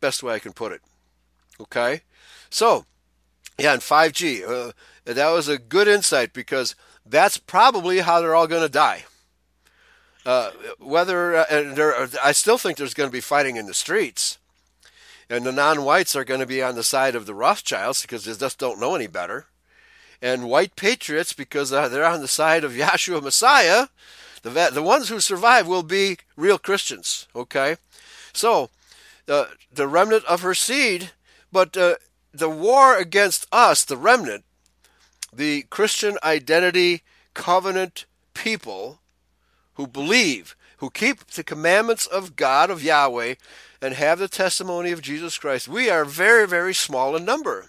best way I can put it. Okay, so yeah, and five G, uh, that was a good insight because that's probably how they're all going to die. Uh, whether uh, and there, are, I still think there's going to be fighting in the streets, and the non-whites are going to be on the side of the Rothschilds because they just don't know any better, and white patriots because they're on the side of Yahshua Messiah. The the ones who survive will be real Christians. Okay. So, uh, the remnant of her seed, but uh, the war against us, the remnant, the Christian identity covenant people who believe, who keep the commandments of God, of Yahweh, and have the testimony of Jesus Christ. We are very, very small in number.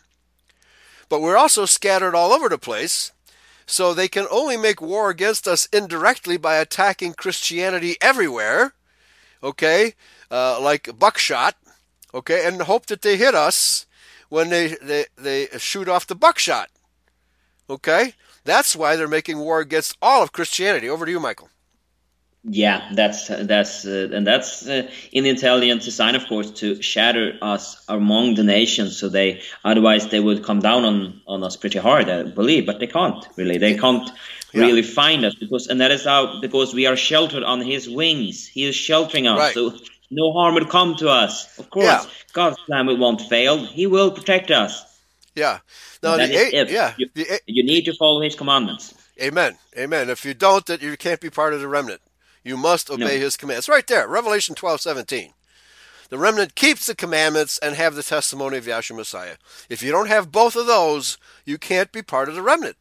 But we're also scattered all over the place, so they can only make war against us indirectly by attacking Christianity everywhere, okay? Uh, like buckshot, okay, and hope that they hit us when they, they, they shoot off the buckshot. Okay? That's why they're making war against all of Christianity. Over to you, Michael. Yeah, that's that's uh, and that's uh, in the Italian design, of course, to shatter us among the nations. So they otherwise they would come down on, on us pretty hard, I believe, but they can't really. They can't yeah. really find us because, and that is how, because we are sheltered on His wings. He is sheltering us, right. So no harm will come to us. Of course, yeah. God's plan will won't fail. He will protect us. Yeah. No, the eight, yeah. You, the eight, you need to follow His commandments. Amen. Amen. If you don't, that you can't be part of the remnant. You must obey no. His commands. Right there, Revelation twelve seventeen. The remnant keeps the commandments and have the testimony of Yahshua Messiah. If you don't have both of those, you can't be part of the remnant.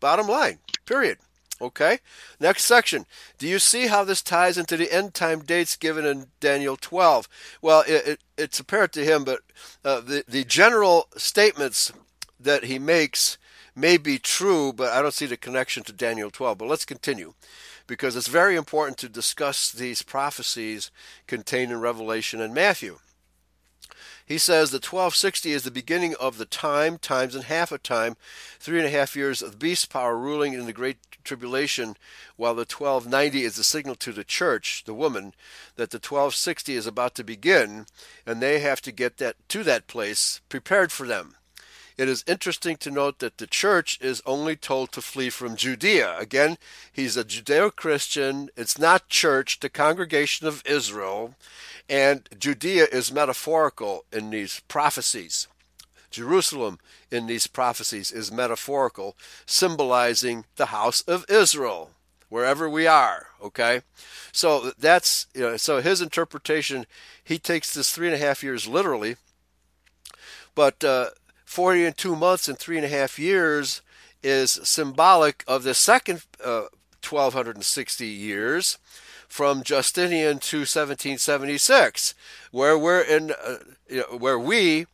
Bottom line, period. Okay? Next section. Do you see how this ties into the end time dates given in Daniel twelve? Well, it, it, it's apparent to him, but uh, the, the general statements that he makes may be true, but I don't see the connection to Daniel twelve. But let's continue, because it's very important to discuss these prophecies contained in Revelation and Matthew. He says the twelve sixty is the beginning of the time, times and half a time, three and a half years of beast power ruling in the Great Tribulation, while the twelve ninety is the signal to the church, the woman, that the twelve sixty is about to begin, and they have to get that to that place prepared for them. It is interesting to note that the church is only told to flee from Judea. Again, he's a Judeo-Christian. It's not church, the congregation of Israel. And Judea is metaphorical in these prophecies. Jerusalem in these prophecies is metaphorical, symbolizing the house of Israel, wherever we are, okay? So that's, you know, so his interpretation, he takes this three and a half years literally, but uh, Forty and two months and three and a half years is symbolic of the second uh, twelve sixty years from Justinian to seventeen seventy-six, where we're in, uh, you know, where we,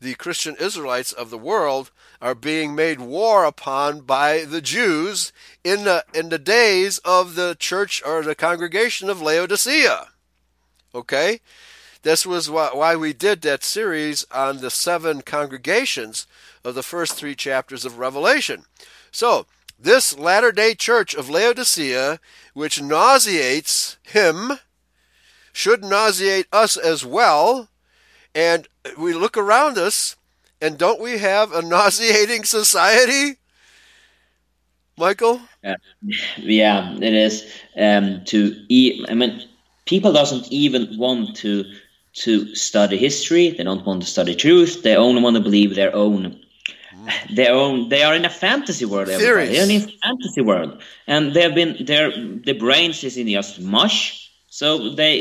the Christian Israelites of the world, are being made war upon by the Jews in the in the days of the church or the congregation of Laodicea. Okay. This was why we did that series on the seven congregations of the first three chapters of Revelation. So, this latter-day church of Laodicea, which nauseates him, should nauseate us as well. And we look around us, and don't we have a nauseating society? Michael? Uh, yeah, it is. Um, to e- I mean, people doesn't even want to... to study history. They don't want to study truth. They only want to believe their own their own they are in a fantasy world. They're in a fantasy world, and they have been their their brains is in just mush, so they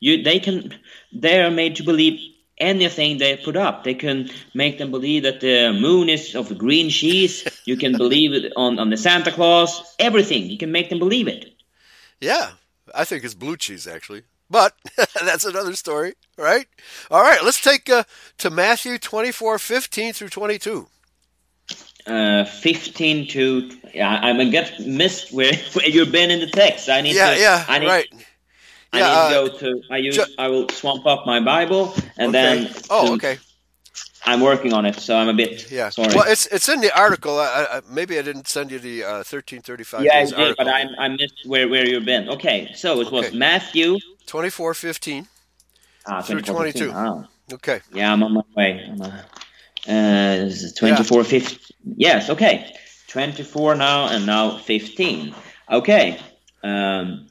you they can they are made to believe anything they put up. They can make them believe that the moon is of green cheese. You can believe it on on the Santa Claus, everything. You can make them believe it. Yeah, I think it's blue cheese actually. But that's another story, right? All right, let's take uh, to Matthew twenty-four fifteen through twenty-two. Uh, fifteen to yeah, I'm gonna get missed where, where you've been in the text. I need yeah, to. Yeah, I need, right. I yeah, need uh, to go to. I use. Ju- I will swamp up my Bible and okay. then. Oh, to, okay. I'm working on it, so I'm a bit yeah. sorry. Well, it's it's in the article. I, I, maybe I didn't send you the uh, thirteen thirty-five. Yeah, I did, article. But I, I missed where, where you've been. Okay, so it okay. was Matthew twenty-four fifteen ah, through twenty-two. Ah. Okay. Yeah, I'm on my way. I'm on, uh, this is twenty-four fifteen. Yeah. Yes, okay. twenty-four now and now fifteen. Okay. Um,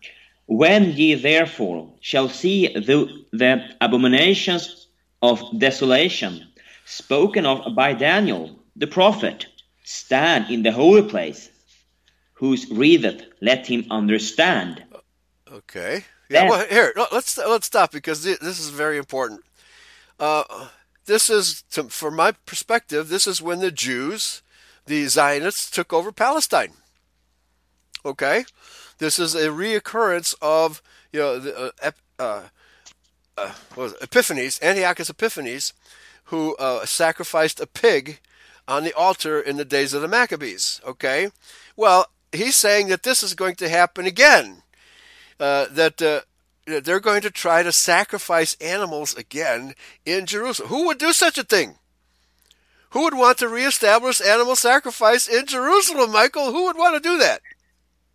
when ye therefore shall see the, the abominations of desolation spoken of by Daniel the prophet stand in the holy place, whose readeth let him understand. Okay. Yeah, well, here, let's let's stop because this is very important. Uh, this is, to, from my perspective, this is when the Jews, the Zionists, took over Palestine. Okay, this is a reoccurrence of you know the, uh, uh, uh, what was it? Epiphanes, Antiochus Epiphanes, who uh, sacrificed a pig on the altar in the days of the Maccabees. Okay, well, he's saying that this is going to happen again. Uh, that uh, they're going to try to sacrifice animals again in Jerusalem. Who would do such a thing? Who would want to reestablish animal sacrifice in Jerusalem, Michael? Who would want to do that?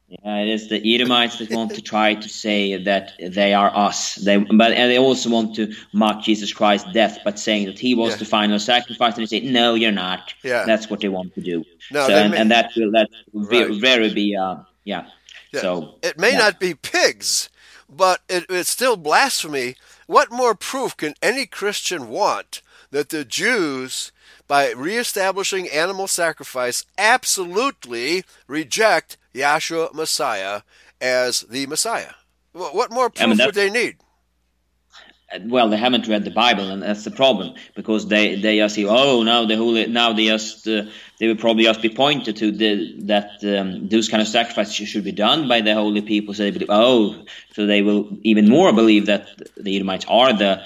Yeah, it is the Edomites that want to try to say that they are us. They, but and they also want to mock Jesus Christ's death, but saying that he was yeah. the final sacrifice, and they say, "No, you're not." Yeah, that's what they want to do. No, so, and, may, and that will that will right. be, very be uh, yeah. yeah. So it may yeah. not be pigs, but it, it's still blasphemy. What more proof can any Christian want that the Jews, by reestablishing animal sacrifice, absolutely reject Yahshua Messiah as the Messiah? What more proof I mean, would they need? Well, they haven't read the Bible, and that's the problem, because they they just say, oh, now the holy, now they just uh, they will probably just be pointed to the, that um, those kind of sacrifices should be done by the holy people. So they believe, oh, so they will even more believe that the Edomites are the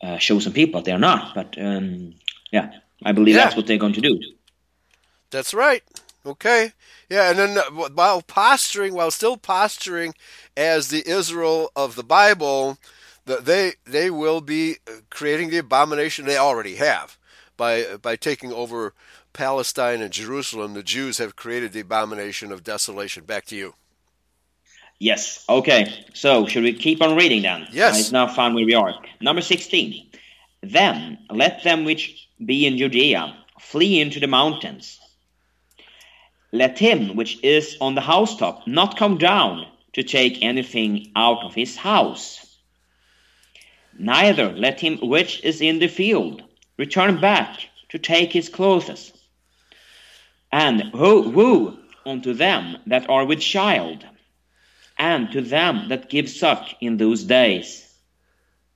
uh, chosen people. They are not, but um, yeah, I believe yeah. that's what they're going to do. That's right. Okay. Yeah, and then while posturing, while still posturing as the Israel of the Bible, they they will be creating the abomination they already have. By by taking over Palestine and Jerusalem, the Jews have created the abomination of desolation. Back to you. Yes. Okay. So should we keep on reading then? Yes. It's now found where we are. Number sixteen. Then let them which be in Judea flee into the mountains. Let him which is on the housetop not come down to take anything out of his house. Neither let him which is in the field return back to take his clothes. And woe, woe unto them that are with child, and to them that give suck in those days.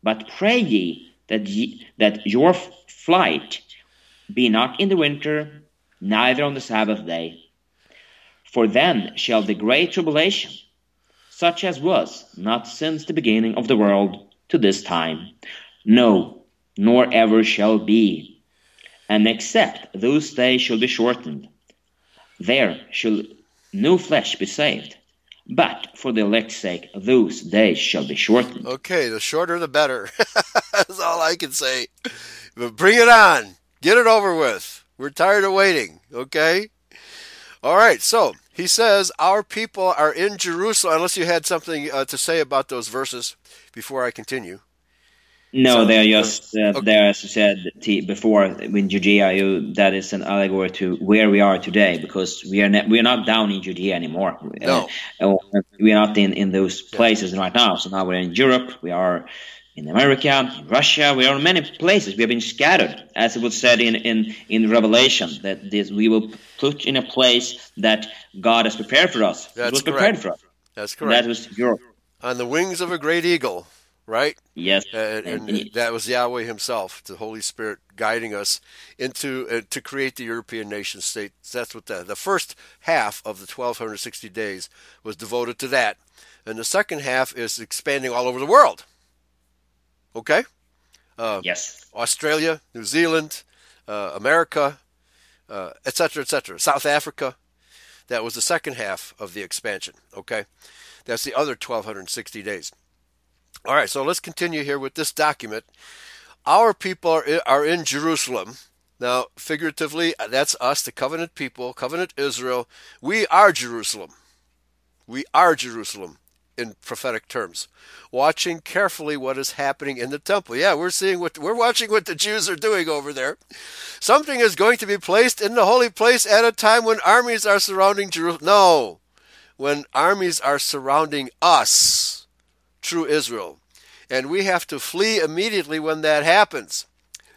But pray ye that, ye, that your flight be not in the winter, neither on the Sabbath day. For then shall the great tribulation, such as was not since the beginning of the world to this time, no, nor ever shall be. And except those days shall be shortened, there shall no flesh be saved. But for the elect's sake, those days shall be shortened. Okay, the shorter the better. That's all I can say. But bring it on. Get it over with. We're tired of waiting, okay? All right, so he says, our people are in Jerusalem, unless you had something uh, to say about those verses before I continue. No, so, they're just, uh, okay. they're, as you said t- before, in Judea, you, that is an allegory to where we are today, because we are ne- we are not down in Judea anymore. No. Uh, we are not in, in those places yeah. right now. So now we're in Europe, we are in America, in Russia, we are in many places. We have been scattered, as it was said in, in, in Revelation, that this we will put in a place that God has prepared for us. That's it was correct. prepared for us. That's correct. And that was Europe. On the wings of a great eagle, right? Yes. And, and, and that was Yahweh himself, the Holy Spirit guiding us into uh, to create the European nation state. That's what the, the first half of the twelve sixty days was devoted to that. And the second half is expanding all over the world. Okay? Uh, yes. Australia, New Zealand, uh, America, uh, et cetera, et cetera. South Africa. That was the second half of the expansion. Okay? That's the other twelve sixty days. All right, so let's continue here with this document. Our people are in, are in Jerusalem. Now, figuratively, that's us, the covenant people, covenant Israel. We are Jerusalem. We are Jerusalem. In prophetic terms, watching carefully what is happening in the temple. Yeah, we're seeing what we're watching what the Jews are doing over there. Something is going to be placed in the holy place at a time when armies are surrounding Jerusalem. No, when armies are surrounding us, true Israel, and we have to flee immediately when that happens.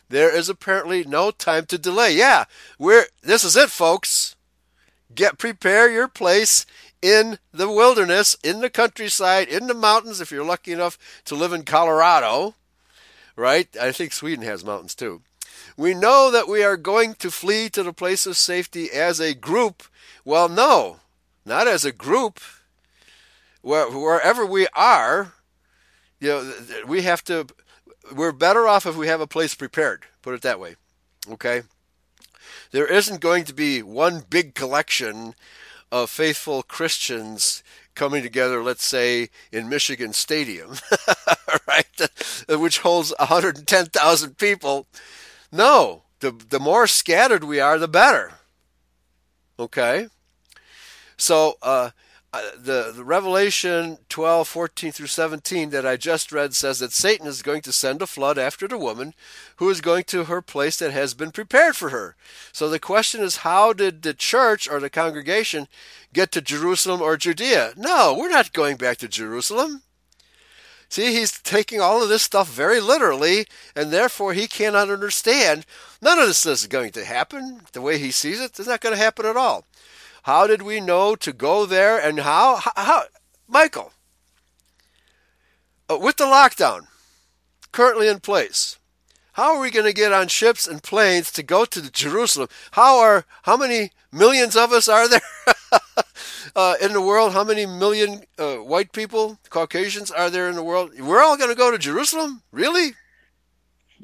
There is apparently no time to delay. Yeah, we're this is it, folks. Get prepare your place. In the wilderness, in the countryside, in the mountains, if you're lucky enough to live in Colorado, right? I think Sweden has mountains too. We know that we are going to flee to the place of safety as a group. Well, no, not as a group. Where, wherever we are, you know, we have to, we're better off if we have a place prepared, put it that way, okay? There isn't going to be one big collection of faithful Christians coming together, let's say, in Michigan Stadium, right, which holds one hundred ten thousand people. No, the, the more scattered we are, the better. Okay? So, uh, the, the Revelation twelve, fourteen through seventeen that I just read says that Satan is going to send a flood after the woman who is going to her place that has been prepared for her. So the question is, how did the church or the congregation get to Jerusalem or Judea? No, we're not going back to Jerusalem. See, he's taking all of this stuff very literally, and therefore he cannot understand. None of this is going to happen. The way he sees it, it's not going to happen at all. How did we know to go there, and how? How, how Michael, uh, with the lockdown currently in place, how are we going to get on ships and planes to go to Jerusalem? How are how many millions of us are there uh, in the world? How many million uh, white people, Caucasians, are there in the world? We're all going to go to Jerusalem, really?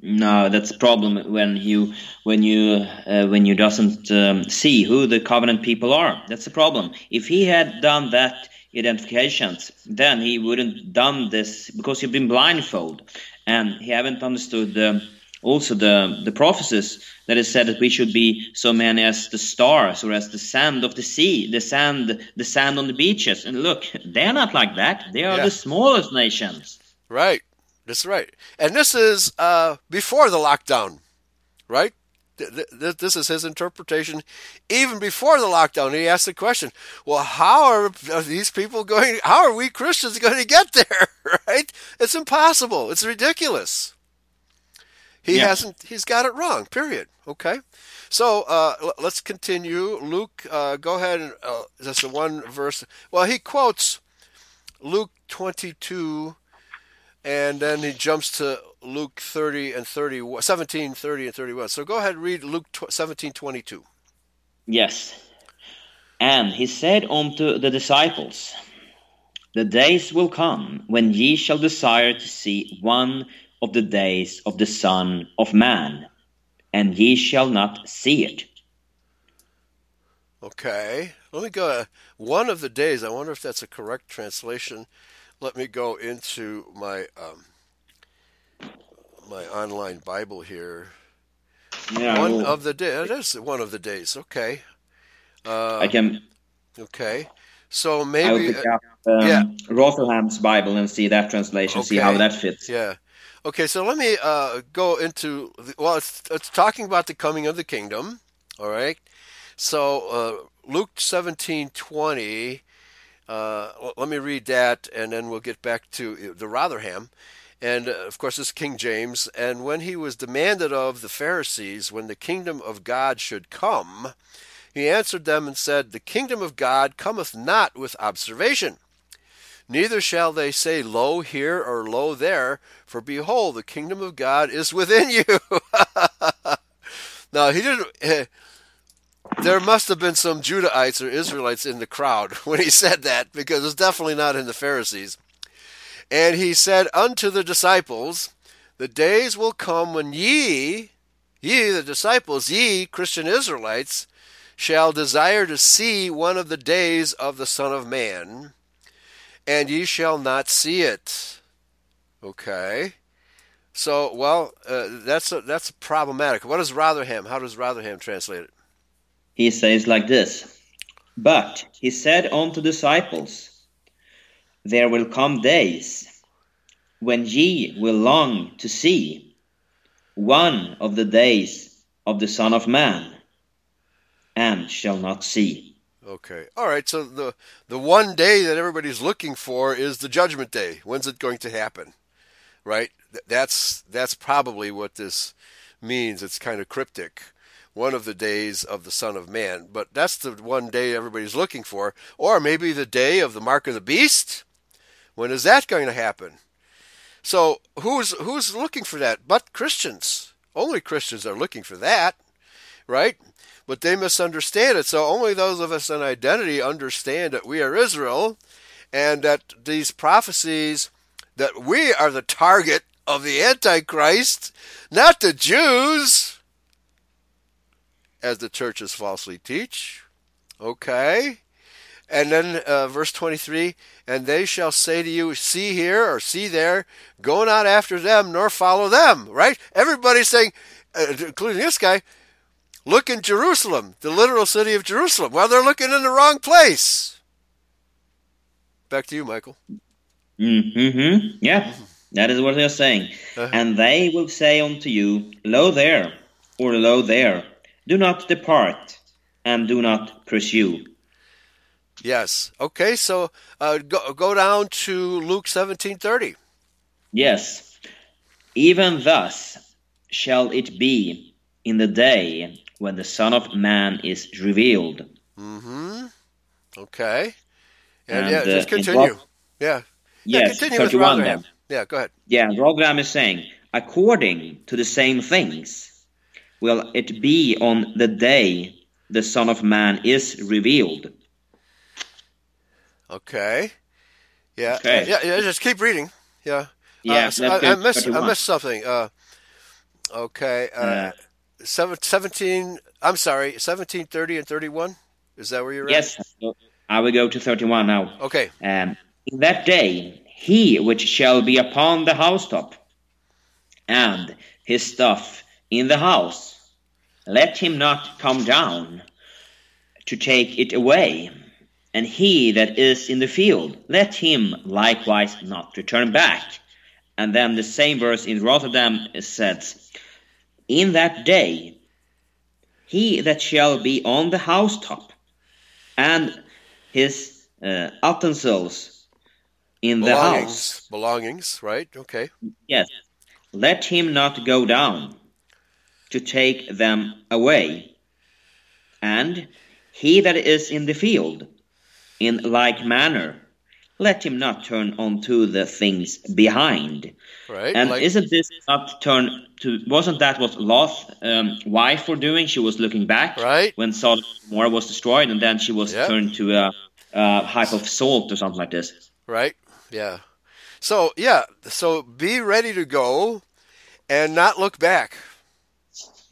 No, that's a problem when you when you uh, when you doesn't um, see who the covenant people are. That's the problem. If he had done that identifications, then he wouldn't done this, because you've been blindfolded and he haven't understood the, also the the prophecies that is said that we should be so many as the stars or as the sand of the sea, the sand the sand on the beaches. And look, they're not like that. They are yeah. the smallest nations. Right. That's right. And this is uh, before the lockdown, right? Th- th- this is his interpretation. Even before the lockdown, he asked the question, well, how are, are these people going, how are we Christians going to get there, right? It's impossible. It's ridiculous. He yeah. hasn't, he's got it wrong, period. Okay. So uh, l- let's continue. Luke, uh, go ahead. And, uh, that's the one verse. Well, he quotes Luke twenty-two. And then he jumps to Luke thirty and thirty-one, seventeen, thirty, and thirty-one. So go ahead and read Luke seventeen, twenty-two. Yes. And he said unto the disciples, the days will come when ye shall desire to see one of the days of the Son of Man, and ye shall not see it. Okay. Let me go. One of the days. I wonder if that's a correct translation. Let me go into my um, my online Bible here. Yeah, one we'll... of the days. It is one of the days. Okay. Uh, I can. Okay. So maybe. I'll pick up, um, yeah. Rotherham's Bible and see that translation. Okay. See how that fits. Yeah. Okay. So let me uh, go into. The, well, it's, it's talking about the coming of the kingdom. All right. So uh, Luke seventeen twenty. Uh, let me read that, and then we'll get back to the Rotherham. And, uh, of course, it's King James. And when he was demanded of the Pharisees when the kingdom of God should come, he answered them and said, the kingdom of God cometh not with observation. Neither shall they say, lo here or lo there, for behold, the kingdom of God is within you. Now, he didn't... There must have been some Judahites or Israelites in the crowd when he said that, because it's definitely not in the Pharisees. And he said unto the disciples, the days will come when ye, ye the disciples, ye Christian Israelites, shall desire to see one of the days of the Son of Man, and ye shall not see it. Okay. So, well, uh, that's a, that's problematic. What is Rotherham? How does Rotherham translate it? He says like this, but he said unto disciples, there will come days when ye will long to see one of the days of the Son of Man, and shall not see. Okay. All right. So the, the one day that everybody's looking for is the judgment day. When's it going to happen? Right? That's, that's probably what this means. It's kind of cryptic. One of the days of the Son of Man. But that's the one day everybody's looking for. Or maybe the day of the mark of the beast. When is that going to happen? So who's who's looking for that? But Christians. Only Christians are looking for that, right? But they misunderstand it. So only those of us in identity understand that we are Israel, and that these prophecies, that we are the target of the Antichrist, not the Jews, as the churches falsely teach. Okay. And then uh, verse twenty-three, and they shall say to you, see here or see there, go not after them, nor follow them. Right? Everybody's saying, including this guy, look in Jerusalem, the literal city of Jerusalem. Well, they're looking in the wrong place. Back to you, Michael. Mm-hmm. Yeah, that is what they're saying. Uh-huh. And they will say unto you, Lo there, or lo there, do not depart, and do not pursue. Yes. Okay, so uh, go, go down to Luke seventeen thirty. Yes. Even thus shall it be in the day when the Son of Man is revealed. Mm-hmm. Okay. And, and yeah, just continue. Uh, yeah. Yes, yeah, continue thirty-one with Rotherham. Yeah, go ahead. Yeah, Rotherham is saying, according to the same things will it be on the day the Son of Man is revealed. Okay. Yeah. Okay. Yeah, yeah, just keep reading. Yeah. Yeah. Uh, so I, I missed I missed something. Uh, okay. Uh, uh, seven, seventeen I'm sorry, seventeen, thirty and thirty one? Is that where you're at? Yes. I will go to thirty-one now. Okay. Um, in that day, he which shall be upon the housetop, and his stuff in the house, let him not come down to take it away. And he that is in the field, let him likewise not return back. And then the same verse in Rotterdam says, in that day, he that shall be on the housetop, and his uh, utensils in the house. Belongings, right? Okay. Yes. Let him not go down to take them away. And he that is in the field, in like manner, let him not turn unto the things behind. Right. And like, isn't this not turn to? Wasn't that what Lot's um, wife were doing? She was looking back, right, when Sodom and Gomorrah was destroyed, and then she was, yep, turned to a, a hype of salt or something like this. Right. Yeah. So yeah. So be ready to go, and not look back.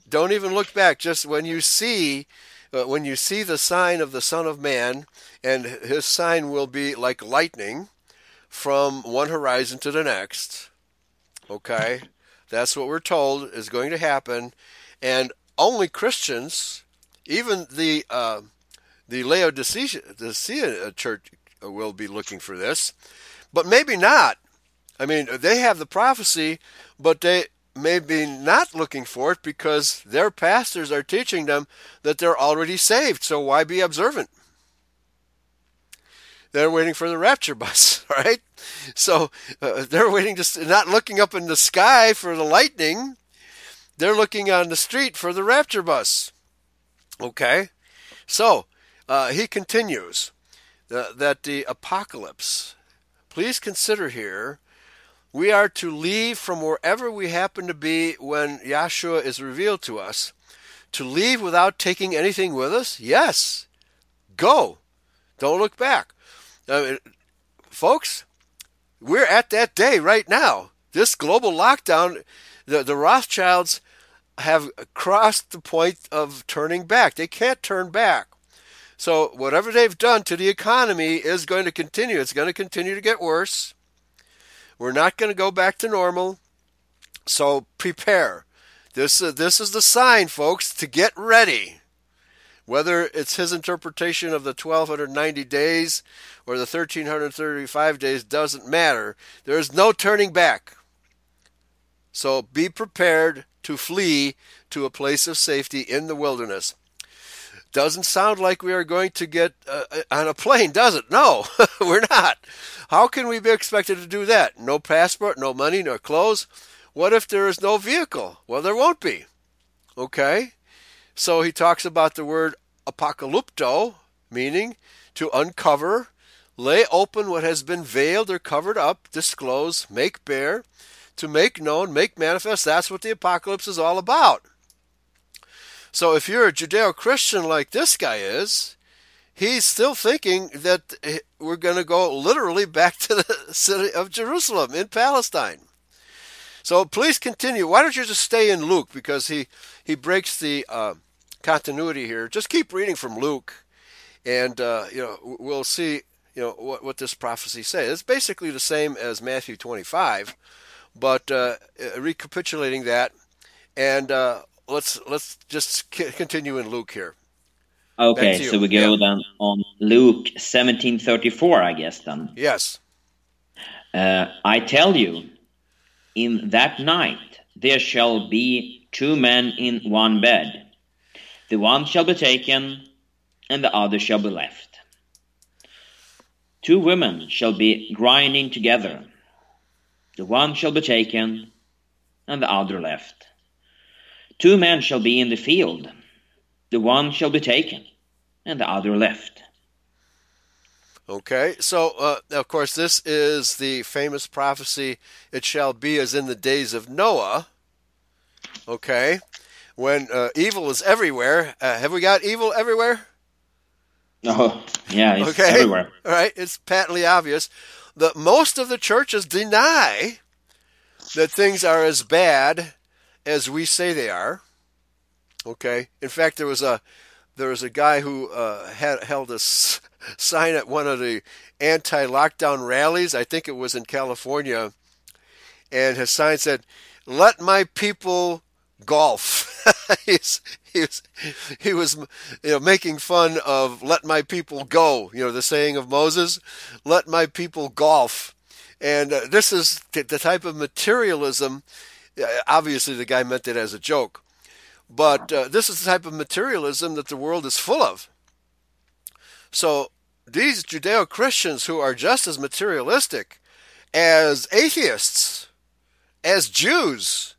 Don't even look back. Just when you see. But when you see the sign of the Son of Man, and his sign will be like lightning from one horizon to the next. Okay? That's what we're told is going to happen. And only Christians, even the uh, the Laodicean church will be looking for this. But maybe not. I mean, they have the prophecy, but they... maybe not looking for it because their pastors are teaching them that they're already saved. So why be observant? They're waiting for the rapture bus, right? So uh, they're waiting to not looking up in the sky for the lightning. They're looking on the street for the rapture bus. Okay. So uh, he continues uh, that the apocalypse, please consider here, we are to leave from wherever we happen to be when Yahshua is revealed to us. To leave without taking anything with us? Yes. Go. Don't look back. I mean, folks, we're at that day right now. This global lockdown, the, the Rothschilds have crossed the point of turning back. They can't turn back. So whatever they've done to the economy is going to continue. It's going to continue to get worse. We're not going to go back to normal, so prepare. This uh, this is the sign, folks, to get ready. Whether it's his interpretation of the twelve ninety days or the thirteen thirty-five days doesn't matter. There is no turning back. So be prepared to flee to a place of safety in the wilderness. Doesn't sound like we are going to get uh, on a plane, does it? No, we're not. How can we be expected to do that? No passport, no money, no clothes. What if there is no vehicle? Well, there won't be. Okay? So he talks about the word apocalypto, meaning to uncover, lay open what has been veiled or covered up, disclose, make bare, to make known, make manifest. That's what the apocalypse is all about. So if you're a Judeo-Christian like this guy is, he's still thinking that we're going to go literally back to the city of Jerusalem in Palestine. So please continue. Why don't you just stay in Luke, because he, he breaks the uh, continuity here. Just keep reading from Luke, and uh, you know we'll see you know what, what this prophecy says. It's basically the same as Matthew twenty-five, but uh, recapitulating that. And uh, let's let's just continue in Luke here. Okay, so we go yeah. then on Luke seventeen thirty-four, I guess then. Yes. Uh, I tell you, in that night there shall be two men in one bed. The one shall be taken, and the other shall be left. Two women shall be grinding together. The one shall be taken, and the other left. Two men shall be in the field. The one shall be taken, and the other left. Okay, so, uh, of course, this is the famous prophecy, it shall be as in the days of Noah, okay, when uh, evil was everywhere. Uh, have we got evil everywhere? Oh, yeah, it's okay. everywhere. All right, it's patently obvious that most of the churches deny that things are as bad as we say they are. Okay. In fact, there was a there was a guy who uh, had held a s- sign at one of the anti-lockdown rallies. I think it was in California, and his sign said, "Let my people golf." He's, he was he was you know making fun of "Let my people go." You know the saying of Moses, "Let my people golf," and uh, this is t- the type of materialism. Uh, obviously, the guy meant it as a joke. But uh, this is the type of materialism that the world is full of. So these Judeo-Christians who are just as materialistic as atheists, as Jews,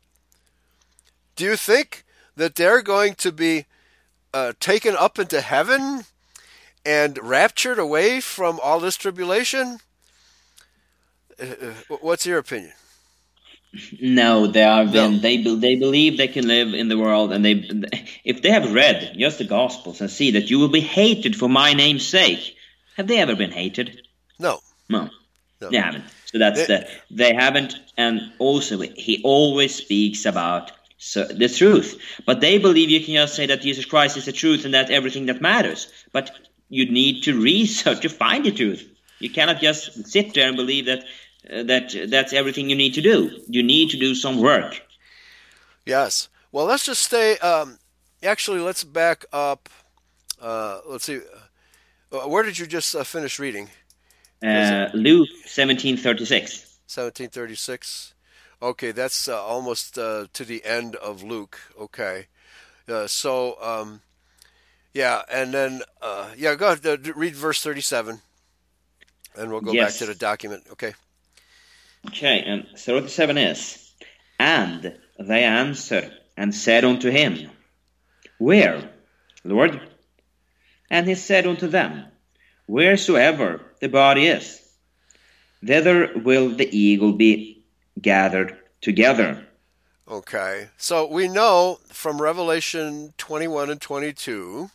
do you think that they're going to be uh, taken up into heaven and raptured away from all this tribulation? Uh, what's your opinion? No, they are. No. They they believe they can live in the world, and they if they have read just the Gospels and see that you will be hated for my name's sake. Have they ever been hated? No, no, no. They haven't. So that's they, the they haven't. And also, he always speaks about so, the truth, but they believe you can just say that Jesus Christ is the truth and that everything that matters. But you need to research to find the truth. You cannot just sit there and believe that. Uh, that that's everything you need to do. You need to do some work. Yes. Well, let's just stay. Um, actually, let's back up. Uh, let's see. Uh, where did you just uh, finish reading? Uh, Luke seventeen thirty-six. seventeen thirty-six. Okay, that's uh, almost uh, to the end of Luke. Okay. Uh, so, um, yeah, and then, uh, yeah, go ahead, uh, read verse thirty-seven, and we'll go yes. back to the document. Okay. Okay, and thirty-seven is, and they answered and said unto him, Where, Lord? And he said unto them, Wheresoever the body is, thither will the eagle be gathered together. Okay, so we know from Revelation twenty-one and twenty-two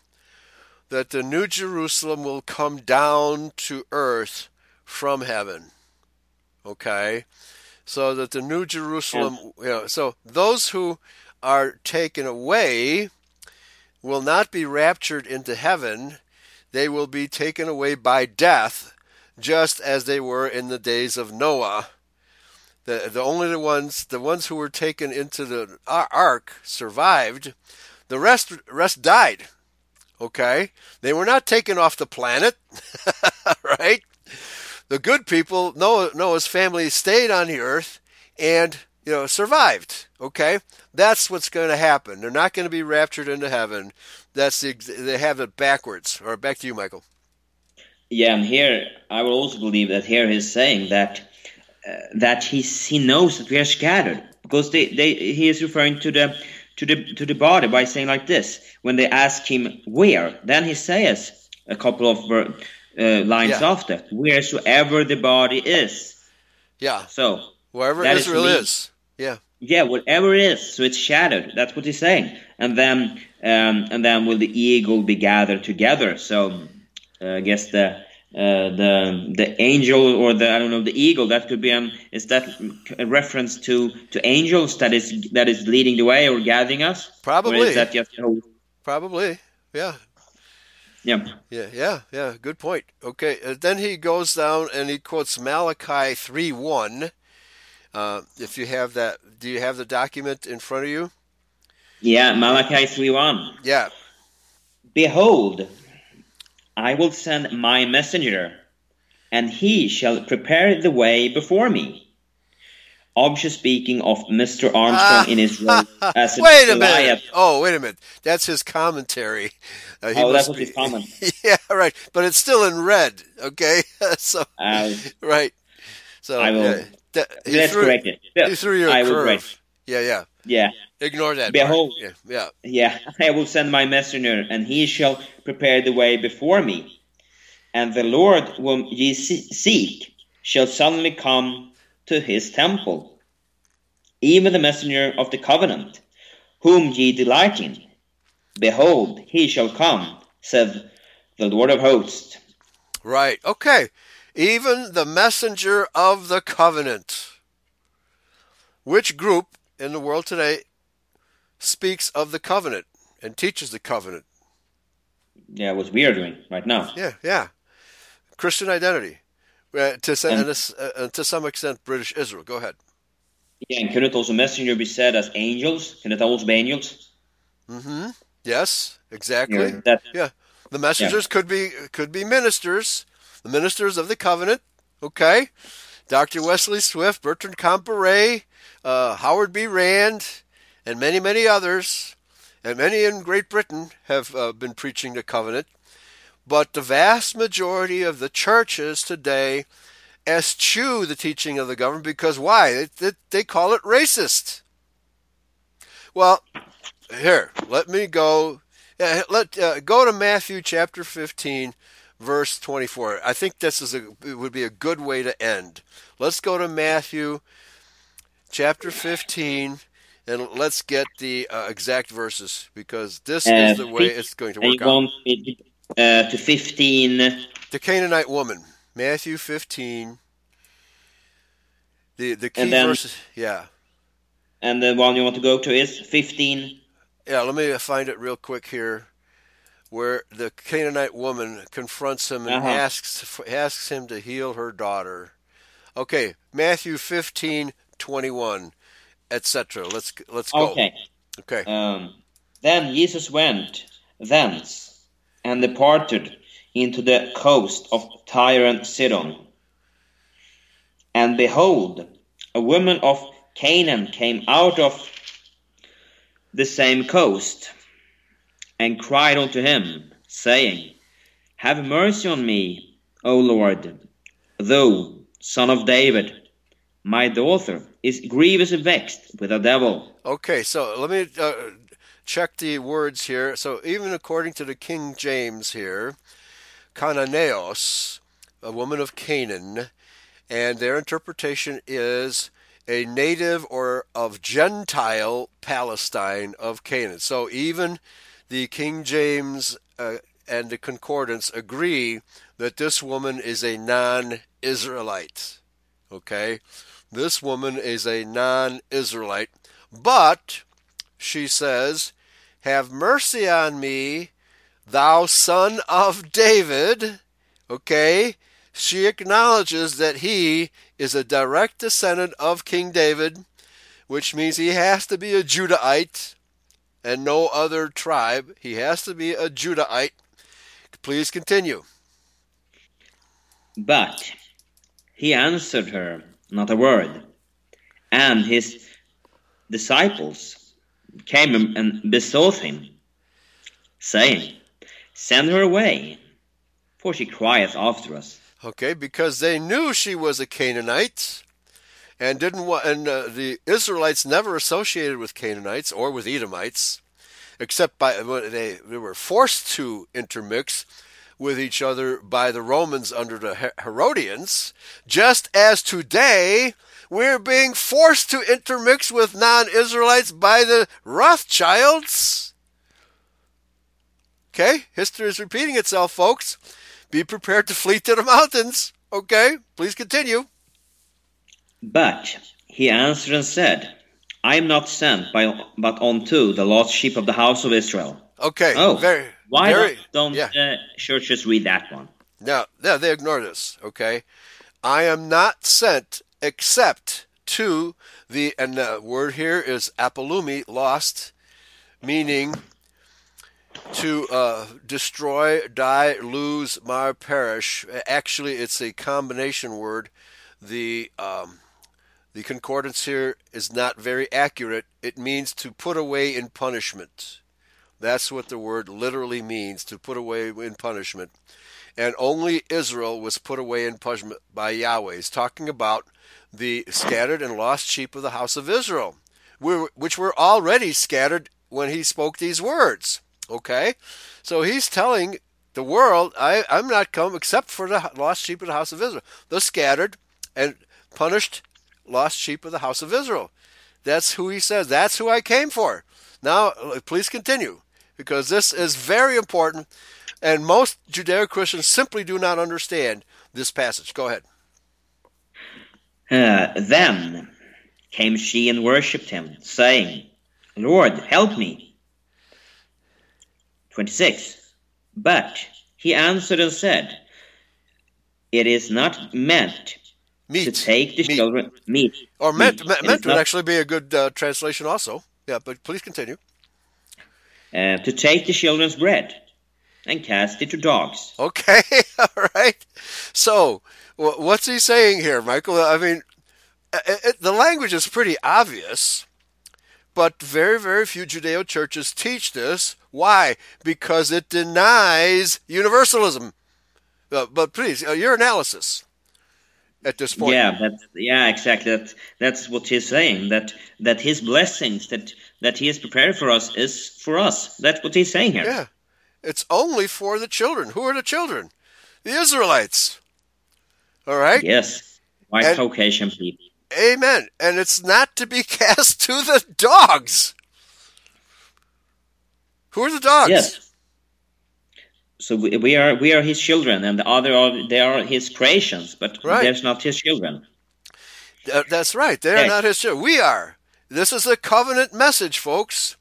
that the New Jerusalem will come down to earth from heaven. Okay, so that the New Jerusalem, you know, so those who are taken away will not be raptured into heaven. They will be taken away by death, just as they were in the days of Noah. The the only the ones the ones who were taken into the ark survived. The rest rest died. Okay, they were not taken off the planet, right? The good people, Noah, Noah's family, stayed on the earth and, you know, survived. Okay, that's what's going to happen. They're not going to be raptured into heaven. That's the, they have it backwards. All right, back to you, Michael. Yeah, and here I will also believe that here he's saying that uh, that he he knows that we are scattered, because they, they he is referring to the to the to the body by saying like this when they ask him where, then he says a couple of words. Uh, lines yeah. after, wheresoever the body is. Yeah. So wherever Israel is, is. Yeah. Yeah, whatever it is. So it's shattered. That's what he's saying. And then, um, and then will the eagle be gathered together? So uh, I guess the uh, the the angel or the I don't know the eagle that could be an is that a reference to, to angels that is that is leading the way or gathering us? Probably. Or is that just, you know, probably. Yeah. Yeah. yeah, yeah, yeah. Good point. Okay, uh, then he goes down and he quotes Malachi three one. Uh, if you have that, do you have the document in front of you? Yeah, Malachi three one. Yeah. Behold, I will send my messenger, and he shall prepare the way before me. Obviously speaking of Mister Armstrong ah, in his role as a wait a minute. Oh, wait a minute. That's his commentary. Uh, he oh, that's his comment. Yeah, right. But it's still in red, okay? so uh, Right. So I will. Uh, that, let's threw, correct it. You threw your I curve. Will correct. Yeah, yeah. Yeah. Ignore that. Behold. Yeah, yeah. Yeah. I will send my messenger, and he shall prepare the way before me. And the Lord whom ye seek shall suddenly come to his temple, even the messenger of the covenant, whom ye delight in. Behold, he shall come, saith the Lord of hosts. Right, okay. Even the messenger of the covenant. Which group in the world today speaks of the covenant and teaches the covenant? Yeah, what we are doing right now. Yeah, yeah. Christian identity. Uh, to, some, and, uh, to some extent, British Israel. Go ahead. Yeah, and can it also messenger be said as angels? Can it also be angels? Mm-hmm. Yes, exactly. Yeah, that, yeah. The messengers yeah. could be could be ministers, the ministers of the covenant. Okay. Doctor Wesley Swift, Bertrand Comperet, uh, Howard B. Rand, and many, many others, and many in Great Britain have uh, been preaching the covenant. But the vast majority of the churches today eschew the teaching of the government because why? They, they, they call it racist. Well, here, let me go. Uh, let uh, go to Matthew chapter fifteen, verse twenty-four. I think this is a it would be a good way to end. Let's go to Matthew chapter fifteen. And let's get the uh, exact verses because this uh, is the way it's going to work out. Uh, to fifteen. The Canaanite woman. Matthew fifteen. The the key then, verses. Yeah. And the one you want to go to is fifteen. Yeah, let me find it real quick here. Where the Canaanite woman confronts him and uh-huh. asks asks him to heal her daughter. Okay, Matthew fifteen, twenty-one. Etc. Let's let's go. Okay. Okay. Um, then Jesus went thence and departed into the coast of Tyre and Sidon. And behold, a woman of Canaan came out of the same coast and cried unto him, saying, Have mercy on me, O Lord, thou son of David. My daughter is grievously vexed with a devil. Okay, so let me uh, check the words here. So even according to the King James here, Cananeos, a woman of Canaan, and their interpretation is a native or of Gentile Palestine of Canaan. So even the King James uh, and the Concordance agree that this woman is a non-Israelite. Okay? This woman is a non-Israelite, but she says, Have mercy on me, thou son of David. Okay? She acknowledges that he is a direct descendant of King David, which means he has to be a Judahite and no other tribe. He has to be a Judahite. Please continue. But he answered her not a word, and his disciples came and besought him, saying, Send her away, for she crieth after us. Okay, because they knew she was a Canaanite, and didn't wa- and uh, the Israelites never associated with Canaanites or with Edomites, except by when they, they were forced to intermix with each other by the Romans under the Herodians, just as today we're being forced to intermix with non-Israelites by the Rothschilds. Okay, history is repeating itself, folks. Be prepared to flee to the mountains. Okay, please continue. But he answered and said, I am not sent by, but unto the lost sheep of the house of Israel. Okay, oh. very... Why Very, don't yeah. uh, churches read that one? No, no, they ignore this, okay? I am not sent except to the, and the word here is apolumi, lost, meaning to uh, destroy, die, lose, mar, perish. Actually, it's a combination word. The um, the concordance here is not very accurate. It means to put away in punishment. That's what the word literally means, to put away in punishment. And only Israel was put away in punishment by Yahweh. He's talking about the scattered and lost sheep of the house of Israel, which were already scattered when he spoke these words. Okay? So he's telling the world, I, I'm not come except for the lost sheep of the house of Israel. The scattered and punished lost sheep of the house of Israel. That's who he says. That's who I came for. Now, please continue, because this is very important, and most Judeo-Christians simply do not understand this passage. Go ahead. Uh, then came she and worshipped him, saying, Lord, help me. twenty-six. But he answered and said, It is not meant meat. to take the meat. children... Meat. Or meat. meant, meant, meant would not... actually be a good uh, translation also. Yeah, but please continue. Uh, to take the children's bread and cast it to dogs. Okay, all right. So, w- what's he saying here, Michael? I mean, it, it, the language is pretty obvious, but very, very few Judeo-churches teach this. Why? Because it denies universalism. Uh, but please, uh, your analysis at this point. Yeah, that's, yeah, exactly. That, that's what he's saying, that that his blessings that, that he has prepared for us is for us. That's what he's saying here. Yeah, it's only for the children. Who are the children? The Israelites. All right? Yes, white and, Caucasian people. Amen. And it's not to be cast to the dogs. Who are the dogs? Yes. So we, we are we are his children, and the other are, they are his creations, but right. They're not his children. Uh, that's right. They are okay. not his children. We are. This is a covenant message, folks.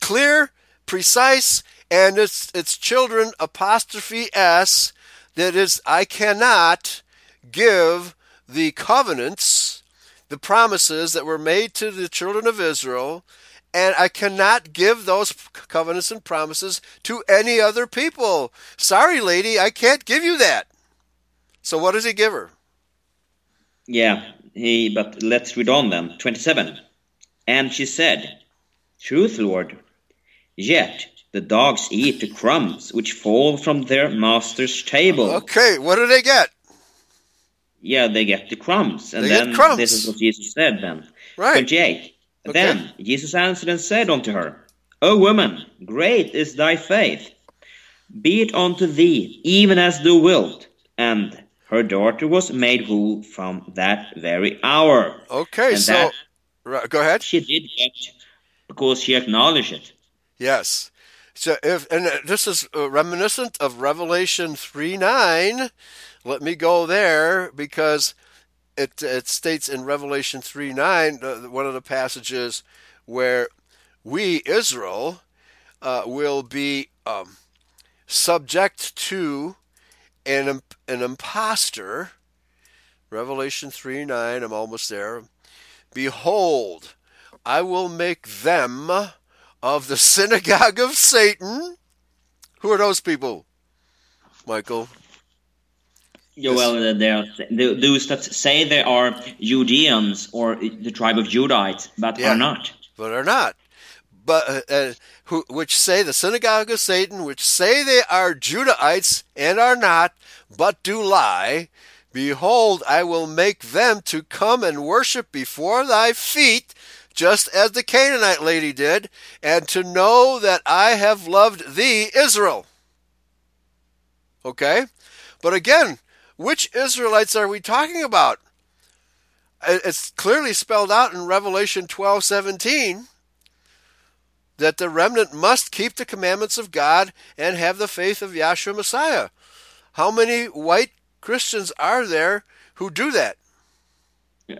Clear, precise, and it's it's children apostrophe s. That is, I cannot give the covenants, the promises that were made to the children of Israel. And I cannot give those covenants and promises to any other people. Sorry, lady, I can't give you that. So what does he give her? Yeah, he. But let's read on then. twenty-seven. And she said, Truth, Lord, yet the dogs eat the crumbs which fall from their master's table. Okay, what do they get? Yeah, they get the crumbs. And they then get crumbs. This is what Jesus said then. Right. twenty-eight. Okay. Then Jesus answered and said unto her, O woman, great is thy faith. Be it unto thee, even as thou wilt. And her daughter was made whole from that very hour. Okay, and so, right, go ahead. She did that because she acknowledged it. Yes. So, if and this is reminiscent of Revelation three nine. Let me go there, because... It, it states in Revelation three nine, uh, one of the passages where we, Israel, uh, will be um, subject to an an impostor. Revelation three nine, I'm almost there. Behold, I will make them of the synagogue of Satan. Who are those people, Michael? Yeah, well, they are those that say they are Judeans or the tribe of Judites, but yeah, are not. But are not. But uh, who, which say the synagogue of Satan, which say they are Judaites and are not, but do lie. Behold, I will make them to come and worship before thy feet, just as the Canaanite lady did, and to know that I have loved thee, Israel. Okay? But again... which Israelites are we talking about? It's clearly spelled out in Revelation twelve seventeen that the remnant must keep the commandments of God and have the faith of Yahshua Messiah. How many white Christians are there who do that?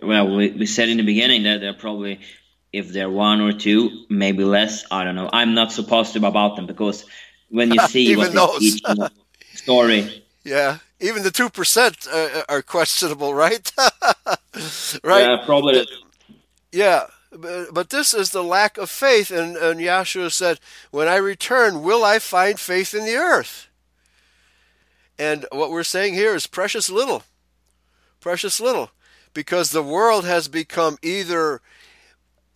Well, we, we said in the beginning that they're probably, if they're one or two, maybe less, I don't know. I'm not so positive about them, because when you see even what those each story... Yeah. Even the two percent are questionable, right? Right. Yeah, probably. Yeah, But this is the lack of faith. And, and Yahshua said, when I return, will I find faith in the earth? And what we're saying here is precious little. Precious little. Because the world has become either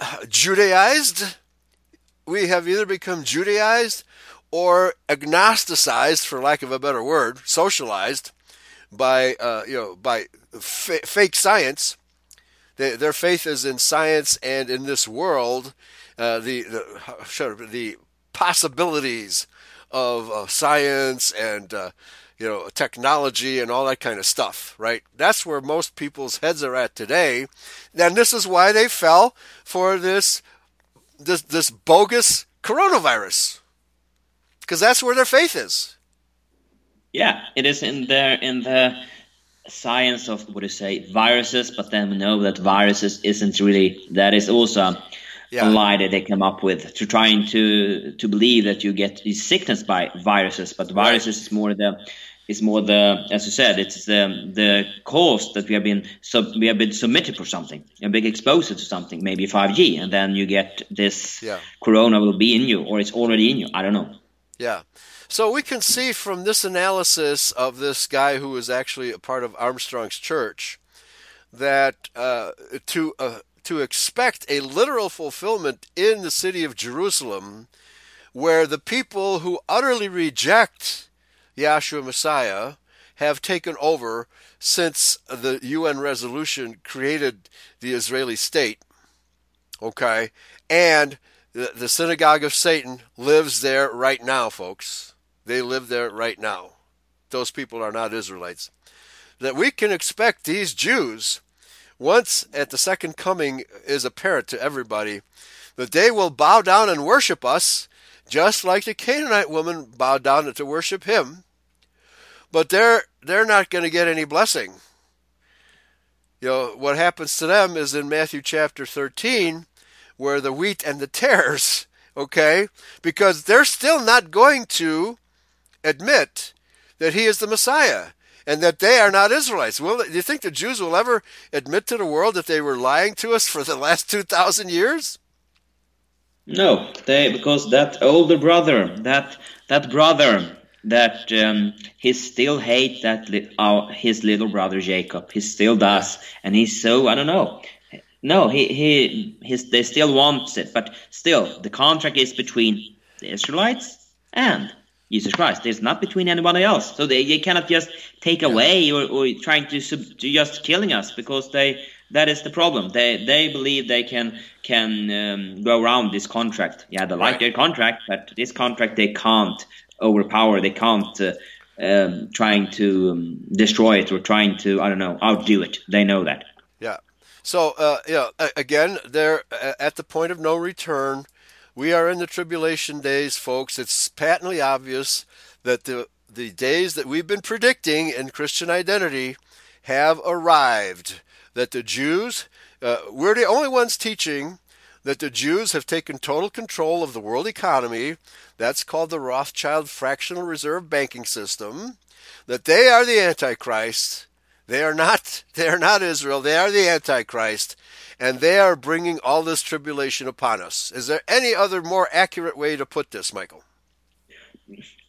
Judaized, we have either become Judaized or agnosticized, for lack of a better word, socialized by uh, you know by fa- fake science. They, their faith is in science and in this world, uh, the the the possibilities of uh, science and. Uh, you know, technology and all that kind of stuff, right? That's where most people's heads are at today. And this is why they fell for this this this bogus coronavirus. Because that's where their faith is. Yeah, it is in the, in the science of, what do you say, viruses, but then we know that viruses isn't really, that is also yeah. a lie that they come up with, to trying to, to believe that you get these sickness by viruses, but viruses right. is more the... It's more the, as you said, it's the the cause that we have been sub, we have been submitted for something, a big exposure to something, maybe five G, and then you get this yeah. corona will be in you, or it's already in you. I don't know. Yeah. So we can see from this analysis of this guy who is actually a part of Armstrong's church that uh, to uh, to expect a literal fulfillment in the city of Jerusalem, where the people who utterly reject Yahshua Messiah have taken over since the U N resolution created the Israeli state, okay? And the, the synagogue of Satan lives there right now, folks. They live there right now. Those people are not Israelites. That we can expect these Jews, once at the second coming is apparent to everybody, that they will bow down and worship us, just like the Canaanite woman bowed down to worship him. But they're they're not going to get any blessing. You know, what happens to them is in Matthew chapter thirteen, where the wheat and the tares, okay? Because they're still not going to admit that he is the Messiah and that they are not Israelites. Will, do you think the Jews will ever admit to the world that they were lying to us for the last two thousand years? No, they because that older brother, that that brother, that um, he still hates that li- our, his little brother Jacob. He still does, and he's so I don't know. No, he he his, they still wants it, but still the contract is between the Israelites and Jesus Christ. It's not between anybody else. So they, they cannot just take away or, or trying to, sub, to just killing us because they. That is the problem. They they believe they can can um, go around this contract. Yeah, they like their contract, but this contract they can't overpower. They can't uh, um, trying to um, destroy it or trying to I don't know outdo it. They know that. Yeah. So uh, yeah, again, they're at the point of no return. We are in the tribulation days, folks. It's patently obvious that the the days that we've been predicting in Christian identity have arrived. That the Jews, uh, we're the only ones teaching that the Jews have taken total control of the world economy. That's called the Rothschild fractional reserve banking system. That they are the Antichrist. They are not. They are not Israel. They are the Antichrist, and they are bringing all this tribulation upon us. Is there any other more accurate way to put this, Michael?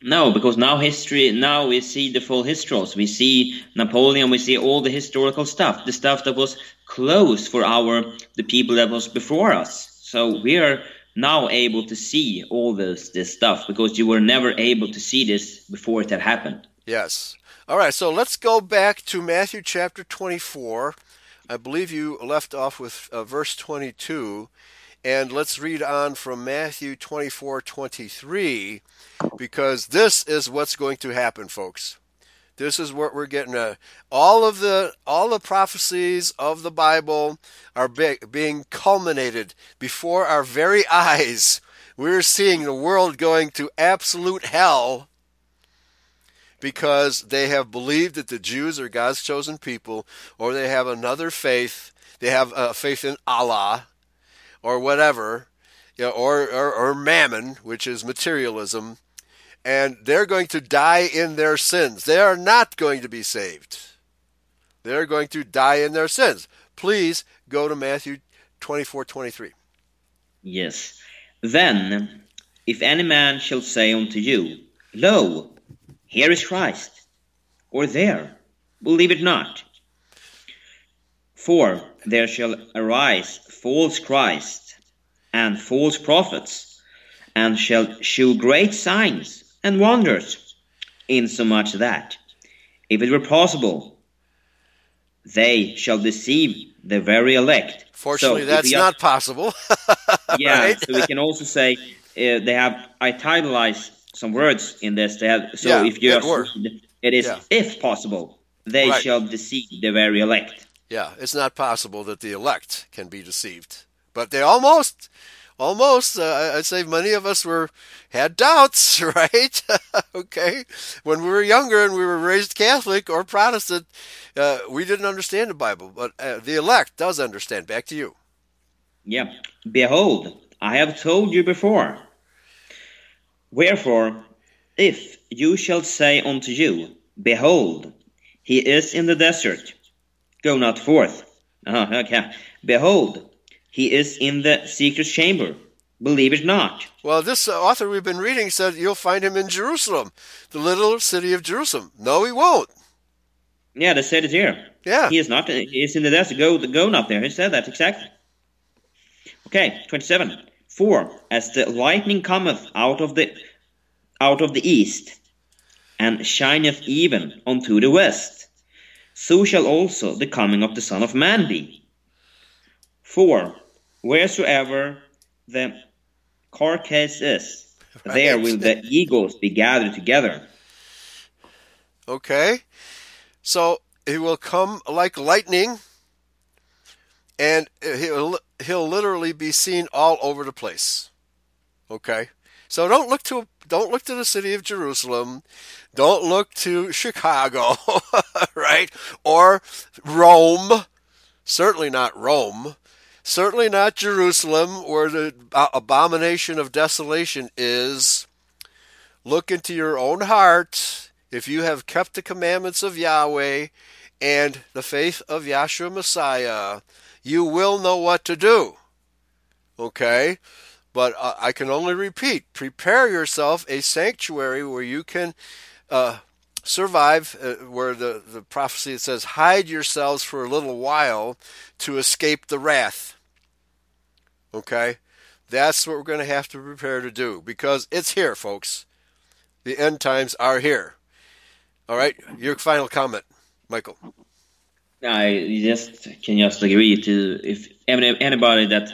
No, because now history, now we see the full histories. We see Napoleon, we see all the historical stuff, the stuff that was closed for our, the people that was before us. So we are now able to see all this, this stuff because you were never able to see this before it had happened. Yes. All right. So let's go back to Matthew chapter twenty-four. I believe you left off with uh, verse twenty-two. And let's read on from Matthew twenty-four twenty-three, because this is what's going to happen, folks. This is what we're getting at. All of the all the prophecies of the Bible are be, being culminated before our very eyes. We're seeing the world going to absolute hell because they have believed that the Jews are God's chosen people, or they have another faith. They have a faith in Allah, or whatever, you know, or, or or mammon, which is materialism, and they're going to die in their sins. They are not going to be saved. They're going to die in their sins. Please go to Matthew twenty-four twenty-three. Yes. Then, if any man shall say unto you, Lo, here is Christ, or there, believe it not. For there shall arise false Christ and false prophets, and shall shew great signs and wonders, insomuch that, if it were possible, they shall deceive the very elect. Fortunately, so that's not are, possible. Yeah, right? So we can also say uh, they have, I titleized some words in this. They have, so yeah, if you are, it is yeah. if possible, they right. shall deceive the very elect. Yeah, it's not possible that the elect can be deceived. But they almost, almost, uh, I'd say many of us were had doubts, right? Okay. When we were younger and we were raised Catholic or Protestant, uh, we didn't understand the Bible. But uh, the elect does understand. Back to you. Yeah. Behold, I have told you before. Wherefore, if you shall say unto you, Behold, he is in the desert, go not forth. Oh, okay. Behold, he is in the secret chamber, believe it not. Well, this author we've been reading said you'll find him in Jerusalem, the little city of Jerusalem. No, he won't. Yeah, they said it here. Yeah. He is not. He is in the desert. Go, go not there. He said that, exactly. Okay, twenty-seven. For as the lightning cometh out of the out of the east, and shineth even unto the west, so shall also the coming of the Son of Man be. For wheresoever the carcass is, right, there will the eagles be gathered together. Okay. So he will come like lightning, and he'll, he'll literally be seen all over the place. Okay. So don't look to don't look to the city of Jerusalem, don't look to Chicago, right? Or Rome, certainly not Rome, certainly not Jerusalem, where the abomination of desolation is. Look into your own heart, if you have kept the commandments of Yahweh and the faith of Yahshua Messiah, you will know what to do. Okay? But uh, I can only repeat, prepare yourself a sanctuary where you can uh, survive, uh, where the, the prophecy says, hide yourselves for a little while to escape the wrath. Okay? That's what we're going to have to prepare to do, because it's here, folks. The end times are here. All right? Your final comment, Michael. I just can just agree to if anybody that...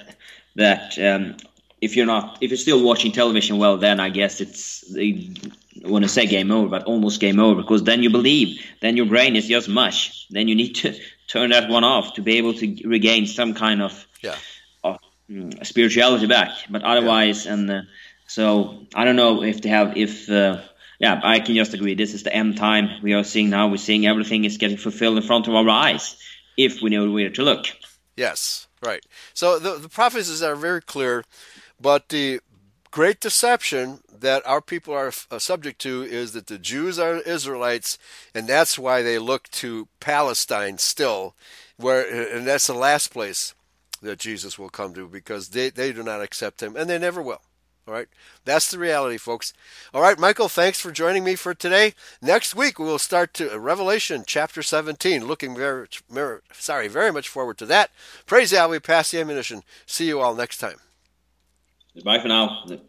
that um, If you're not, if you're still watching television, well, then I guess it's, I want to say game over, but almost game over, because then you believe, then your brain is just mush. Then you need to turn that one off to be able to regain some kind of, yeah. of spirituality back. But otherwise, yeah. and uh, so I don't know if they have, if, uh, yeah, I can just agree. This is the end time we are seeing now. We're seeing everything is getting fulfilled in front of our eyes, if we know where to look. Yes, right. So the, the prophecies are very clear. But the great deception that our people are subject to is that the Jews are Israelites, and that's why they look to Palestine still, where and that's the last place that Jesus will come to, because they, they do not accept him, and they never will. All right? That's the reality, folks. All right, Michael, thanks for joining me for today. Next week, we will start to Revelation chapter seventeen. Looking very, very, sorry, very much forward to that. Praise Yahweh, pass the ammunition. See you all next time. Bye for now.